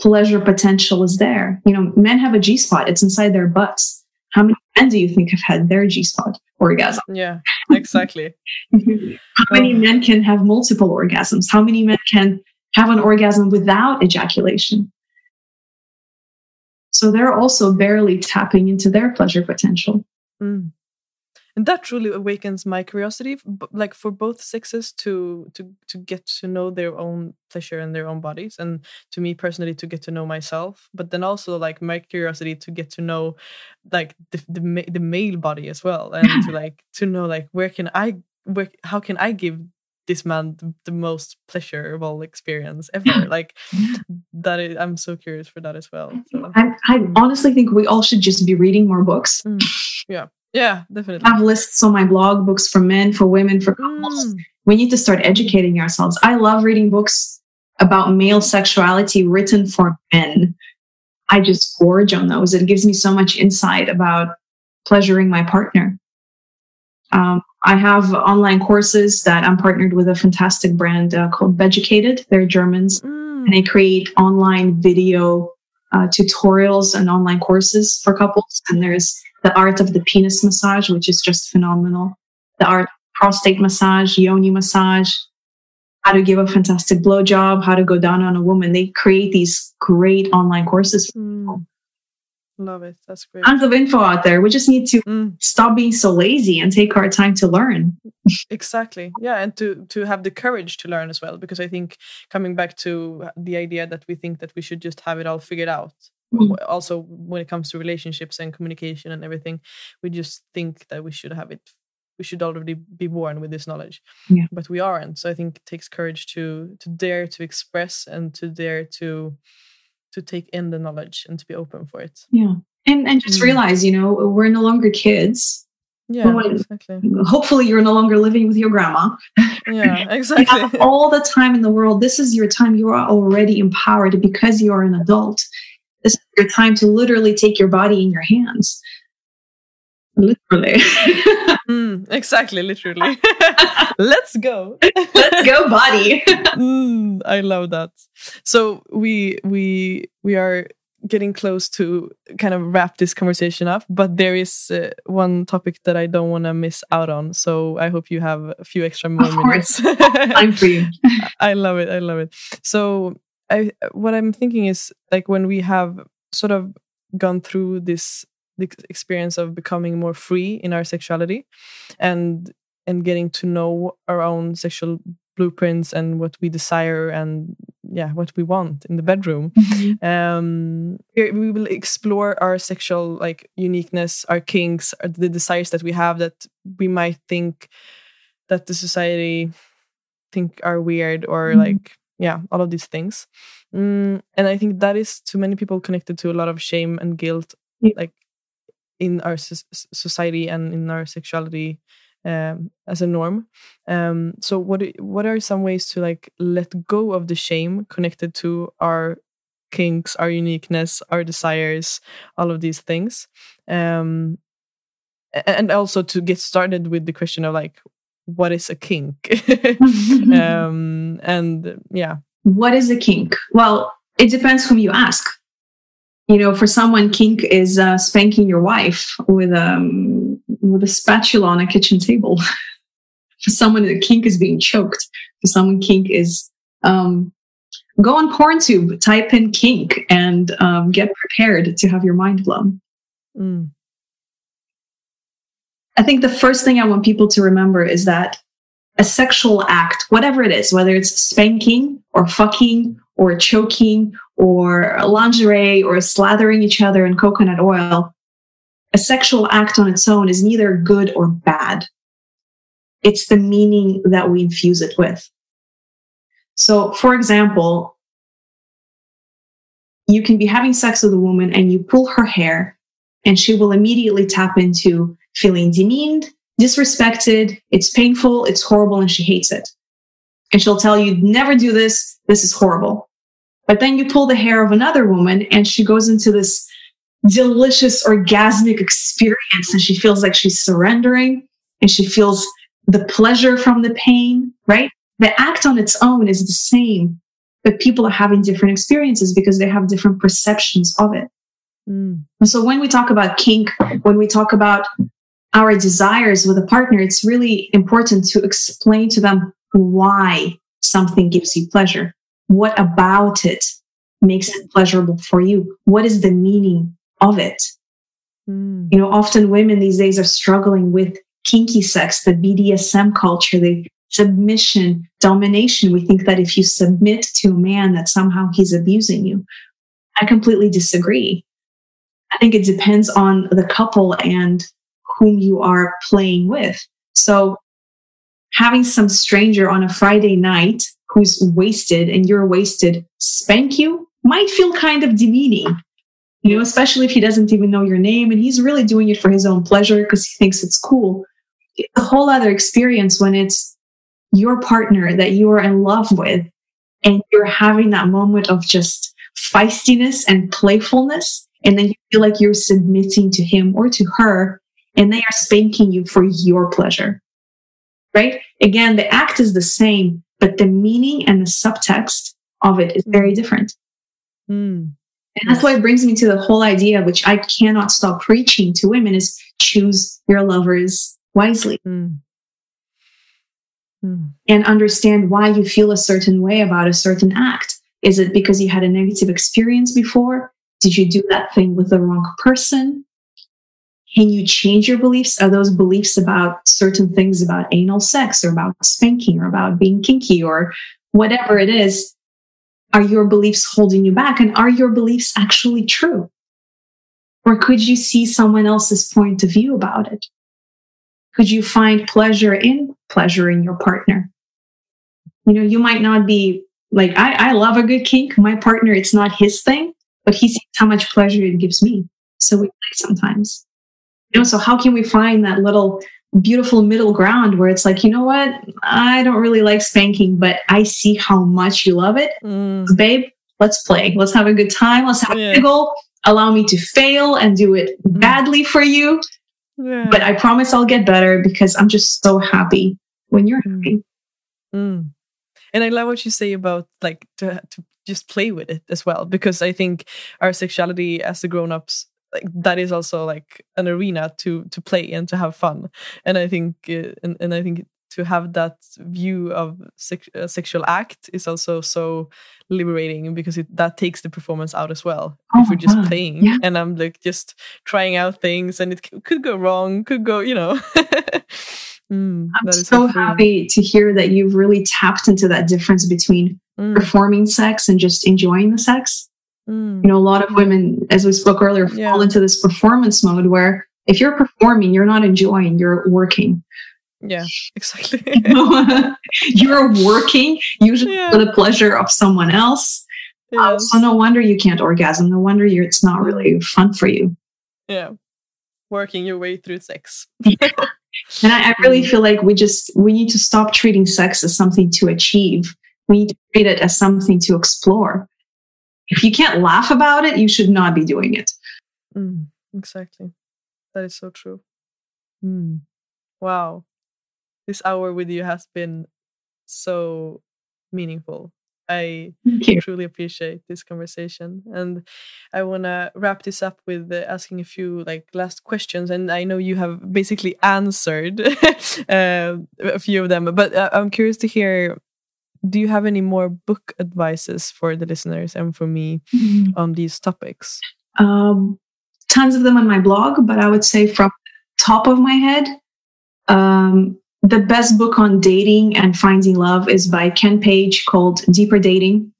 pleasure potential is there. You know, men have a G-spot. It's inside their butts. How many men do you think have had their G-spot orgasm? Yeah, exactly. How many men can have multiple orgasms? How many men can have an orgasm without ejaculation? So they're also barely tapping into their pleasure potential. Mm. And that truly awakens my curiosity, like for both sexes to get to know their own pleasure and their own bodies. And to me personally, to get to know myself, but then also like my curiosity to get to know like the male body as well. And to know how can I give this man the most pleasurable experience ever? Like that is, I'm so curious for that as well. So. I honestly think we all should just be reading more books. Mm. Yeah. Yeah, definitely. I have lists on my blog, books for men, for women, for couples. Mm. We need to start educating ourselves. I love reading books about male sexuality written for men. I just gorge on those. It gives me so much insight about pleasuring my partner. I have online courses that I'm partnered with a fantastic brand called Beducated. They're Germans. Mm. And they create online video tutorials and online courses for couples. And there's the art of the penis massage, which is just phenomenal. The art of prostate massage, yoni massage, how to give a fantastic blowjob, how to go down on a woman. They create these great online courses. Mm. Love it. That's great. Tons of info out there. We just need to stop being so lazy and take our time to learn. Exactly. Yeah. And to have the courage to learn as well. Because I think coming back to the idea that we think that we should just have it all figured out. Also, when it comes to relationships and communication and everything, we just think that we should have it. We should already be born with this knowledge, but we aren't. So I think it takes courage to dare to express and to dare to take in the knowledge and to be open for it. Yeah, and just realize, we're no longer kids. Yeah, exactly. Hopefully, you're no longer living with your grandma. Yeah, exactly. You have all the time in the world. This is your time. You are already empowered because you are an adult. This is your time to literally take your body in your hands. Literally. Exactly, literally. Let's go. Let's go, body. I love that. So we are getting close to kind of wrap this conversation up, but there is one topic that I don't want to miss out on. So I hope you have a few extra more minutes. I'm free. I love it. So what I'm thinking is like when we have sort of gone through the experience of becoming more free in our sexuality and getting to know our own sexual blueprints and what we desire and what we want in the bedroom. Mm-hmm. We will explore our sexual like uniqueness, our kinks, the desires that we have that we might think that the society think are weird or all of these things. And I think that is to many people connected to a lot of shame and guilt, like in our society and in our sexuality as a norm. So what are some ways to like let go of the shame connected to our kinks, our uniqueness, our desires, all of these things? And also to get started with the question of like, what is a kink? What is a kink? Well, it depends whom you ask. For someone, kink is spanking your wife with a spatula on a kitchen table. For someone, a kink is being choked. For someone, kink is go on PornTube, type in kink, and get prepared to have your mind blown. Mm. I think the first thing I want people to remember is that a sexual act, whatever it is, whether it's spanking or fucking or choking or lingerie or slathering each other in coconut oil, a sexual act on its own is neither good or bad. It's the meaning that we infuse it with. So, for example, you can be having sex with a woman and you pull her hair and she will immediately tap into feeling demeaned, disrespected, it's painful, it's horrible, and she hates it. And she'll tell you, never do this, this is horrible. But then you pull the hair of another woman and she goes into this delicious orgasmic experience and she feels like she's surrendering and she feels the pleasure from the pain, right? The act on its own is the same, but people are having different experiences because they have different perceptions of it. Mm. And so when we talk about kink, when we talk about our desires with a partner, it's really important to explain to them why something gives you pleasure. What about it makes it pleasurable for you? What is the meaning of it? Mm. You know, often women these days are struggling with kinky sex, the BDSM culture, the submission, domination. We think that if you submit to a man, that somehow he's abusing you. I completely disagree. I think it depends on the couple and whom you are playing with. So having some stranger on a Friday night who's wasted and you're wasted spank you might feel kind of demeaning, you know, especially if he doesn't even know your name and he's really doing it for his own pleasure because he thinks it's cool. It's a whole other experience when it's your partner that you are in love with and you're having that moment of just feistiness and playfulness, and then you feel like you're submitting to him or to her, and they are spanking you for your pleasure, right? Again, the act is the same, but the meaning and the subtext of it is very different. Mm. And that's why it brings me to the whole idea, which I cannot stop preaching to women, is choose your lovers wisely. Mm. Mm. And understand why you feel a certain way about a certain act. Is it because you had a negative experience before? Did you do that thing with the wrong person? Can you change your beliefs? Are those beliefs about certain things about anal sex or about spanking or about being kinky or whatever it is? Are your beliefs holding you back? And are your beliefs actually true? Or could you see someone else's point of view about it? Could you find pleasure in pleasuring your partner? You know, you might not be like, I love a good kink. My partner, it's not his thing, but he sees how much pleasure it gives me. So we play sometimes. You know, so how can we find that little beautiful middle ground where it's like, you know what? I don't really like spanking, but I see how much you love it. Mm. So babe, let's play. Let's have a good time. Let's have a giggle. Allow me to fail and do it badly for you. Yeah. But I promise I'll get better because I'm just so happy when you're happy. Mm. And I love what you say about like to just play with it as well, because I think our sexuality as the grown-ups, like that is also like an arena to play and to have fun. And I think and I think to have that view of sexual act is also so liberating, because that takes the performance out as well. If we're just playing and I'm like just trying out things and it could go wrong, could go, you know. I'm so happy to hear that you've really tapped into that difference between performing sex and just enjoying the sex. You know, a lot of women, as we spoke earlier, fall into this performance mode where if you're performing, you're not enjoying, you're working. Yeah, exactly. You're working, usually for the pleasure of someone else. Yes. So no wonder you can't orgasm. No wonder it's not really fun for you. Yeah. Working your way through sex. And I really feel like we need to stop treating sex as something to achieve. We need to treat it as something to explore. If you can't laugh about it, you should not be doing it. Mm, exactly. That is so true. Mm. Wow. This hour with you has been so meaningful. I truly appreciate this conversation. And I want to wrap this up with asking a few like last questions. And I know you have basically answered a few of them, but I'm curious to hear, do you have any more book advices for the listeners and for me on these topics? Tons of them on my blog, but I would say from the top of my head, the best book on dating and finding love is by Ken Page, called Deeper Dating.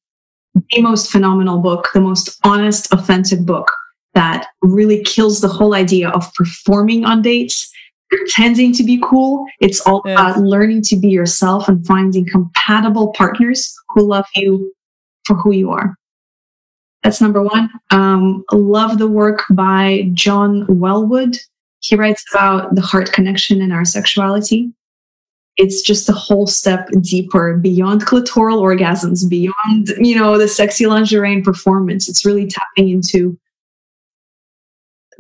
The most phenomenal book, the most honest, authentic book that really kills the whole idea of performing on dates, pretending to be cool. It's all about learning to be yourself and finding compatible partners who love you for who you are. That's number one. Love the work by John Wellwood. He writes about the heart connection in our sexuality. It's just a whole step deeper, beyond clitoral orgasms, beyond, you know, the sexy lingerie and performance. It's really tapping into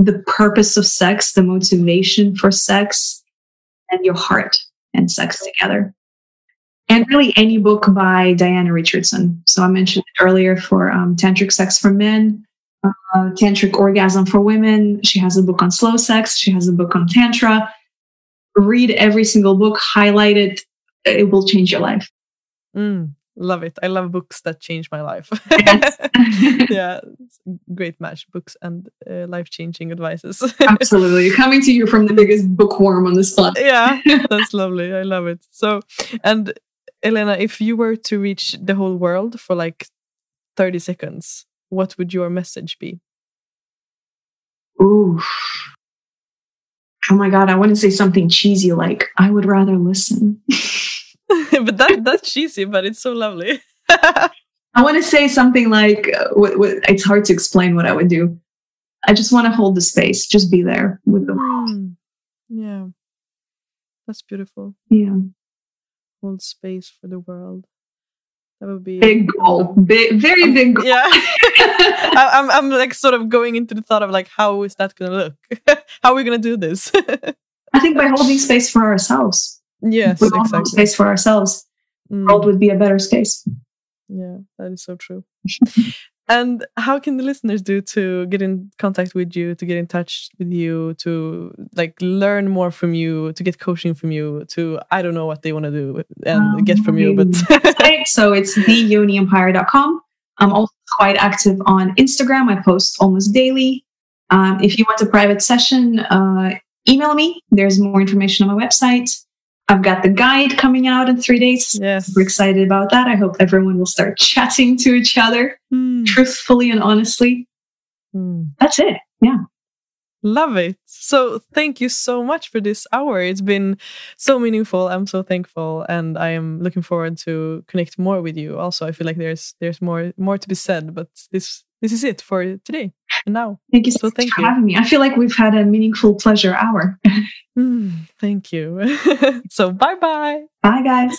the purpose of sex, the motivation for sex, and your heart and sex together. And really any book by Diana Richardson. So I mentioned it earlier for Tantric Sex for Men. Tantric Orgasm for Women. She has a book on slow sex. She has a book on Tantra. Read every single book, highlight it. It will change your life. Love it. I love books that change my life. Yes. Yeah, great match. Books and life-changing advices. Absolutely. Coming to you from the biggest bookworm on this planet. Yeah, that's lovely. I love it. So, and Elena, if you were to reach the whole world for like 30 seconds, what would your message be? Ooh. Oh my God, I wouldn't say something cheesy like, I would rather listen. But that's cheesy, but it's so lovely. I want to say something like, it's hard to explain what I would do. I just want to hold the space, just be there with the world. Yeah, that's beautiful. Yeah. Hold space for the world. That would be big goal. Very big goal. Yeah. I'm like sort of going into the thought of like, how is that going to look? How are we going to do this? I think by holding space for ourselves. Yes, we all have space for ourselves. The world would be a better space. Yeah, that is so true. And how can the listeners do to get in contact with you, to get in touch with you, to like learn more from you, to get coaching from you, to I don't know what they want to do and get from you, but so it's theyoniempire.com. I'm also quite active on Instagram. I post almost daily. If you want a private session, email me. There's more information on my website. I've got the guide coming out in 3 days. Yes. We're excited about that. I hope everyone will start chatting to each other truthfully and honestly. That's it. Yeah. Love it. So thank you so much for this hour. It's been so meaningful. I'm so thankful. And I am looking forward to connect more with you. Also, I feel like there's more to be said, but this is it for today. And now. Thank you so much for having me. I feel like we've had a meaningful pleasure hour. Thank you. So bye-bye. Bye, guys.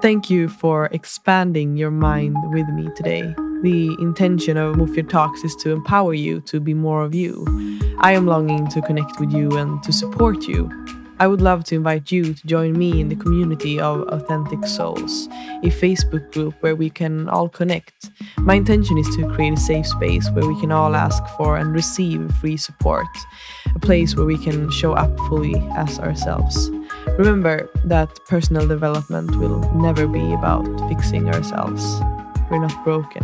Thank you for expanding your mind with me today. The intention of Mofjärd Talks is to empower you to be more of you. I am longing to connect with you and to support you. I would love to invite you to join me in the community of Authentic Souls, a Facebook group where we can all connect. My intention is to create a safe space where we can all ask for and receive free support, a place where we can show up fully as ourselves. Remember that personal development will never be about fixing ourselves. We're not broken.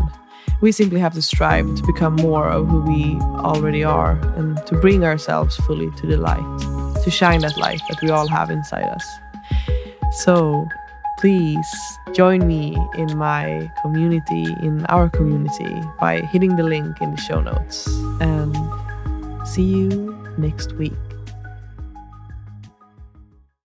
We simply have to strive to become more of who we already are and to bring ourselves fully to the light, to shine that light that we all have inside us. So please join me in my community, in our community, by hitting the link in the show notes. And see you next week.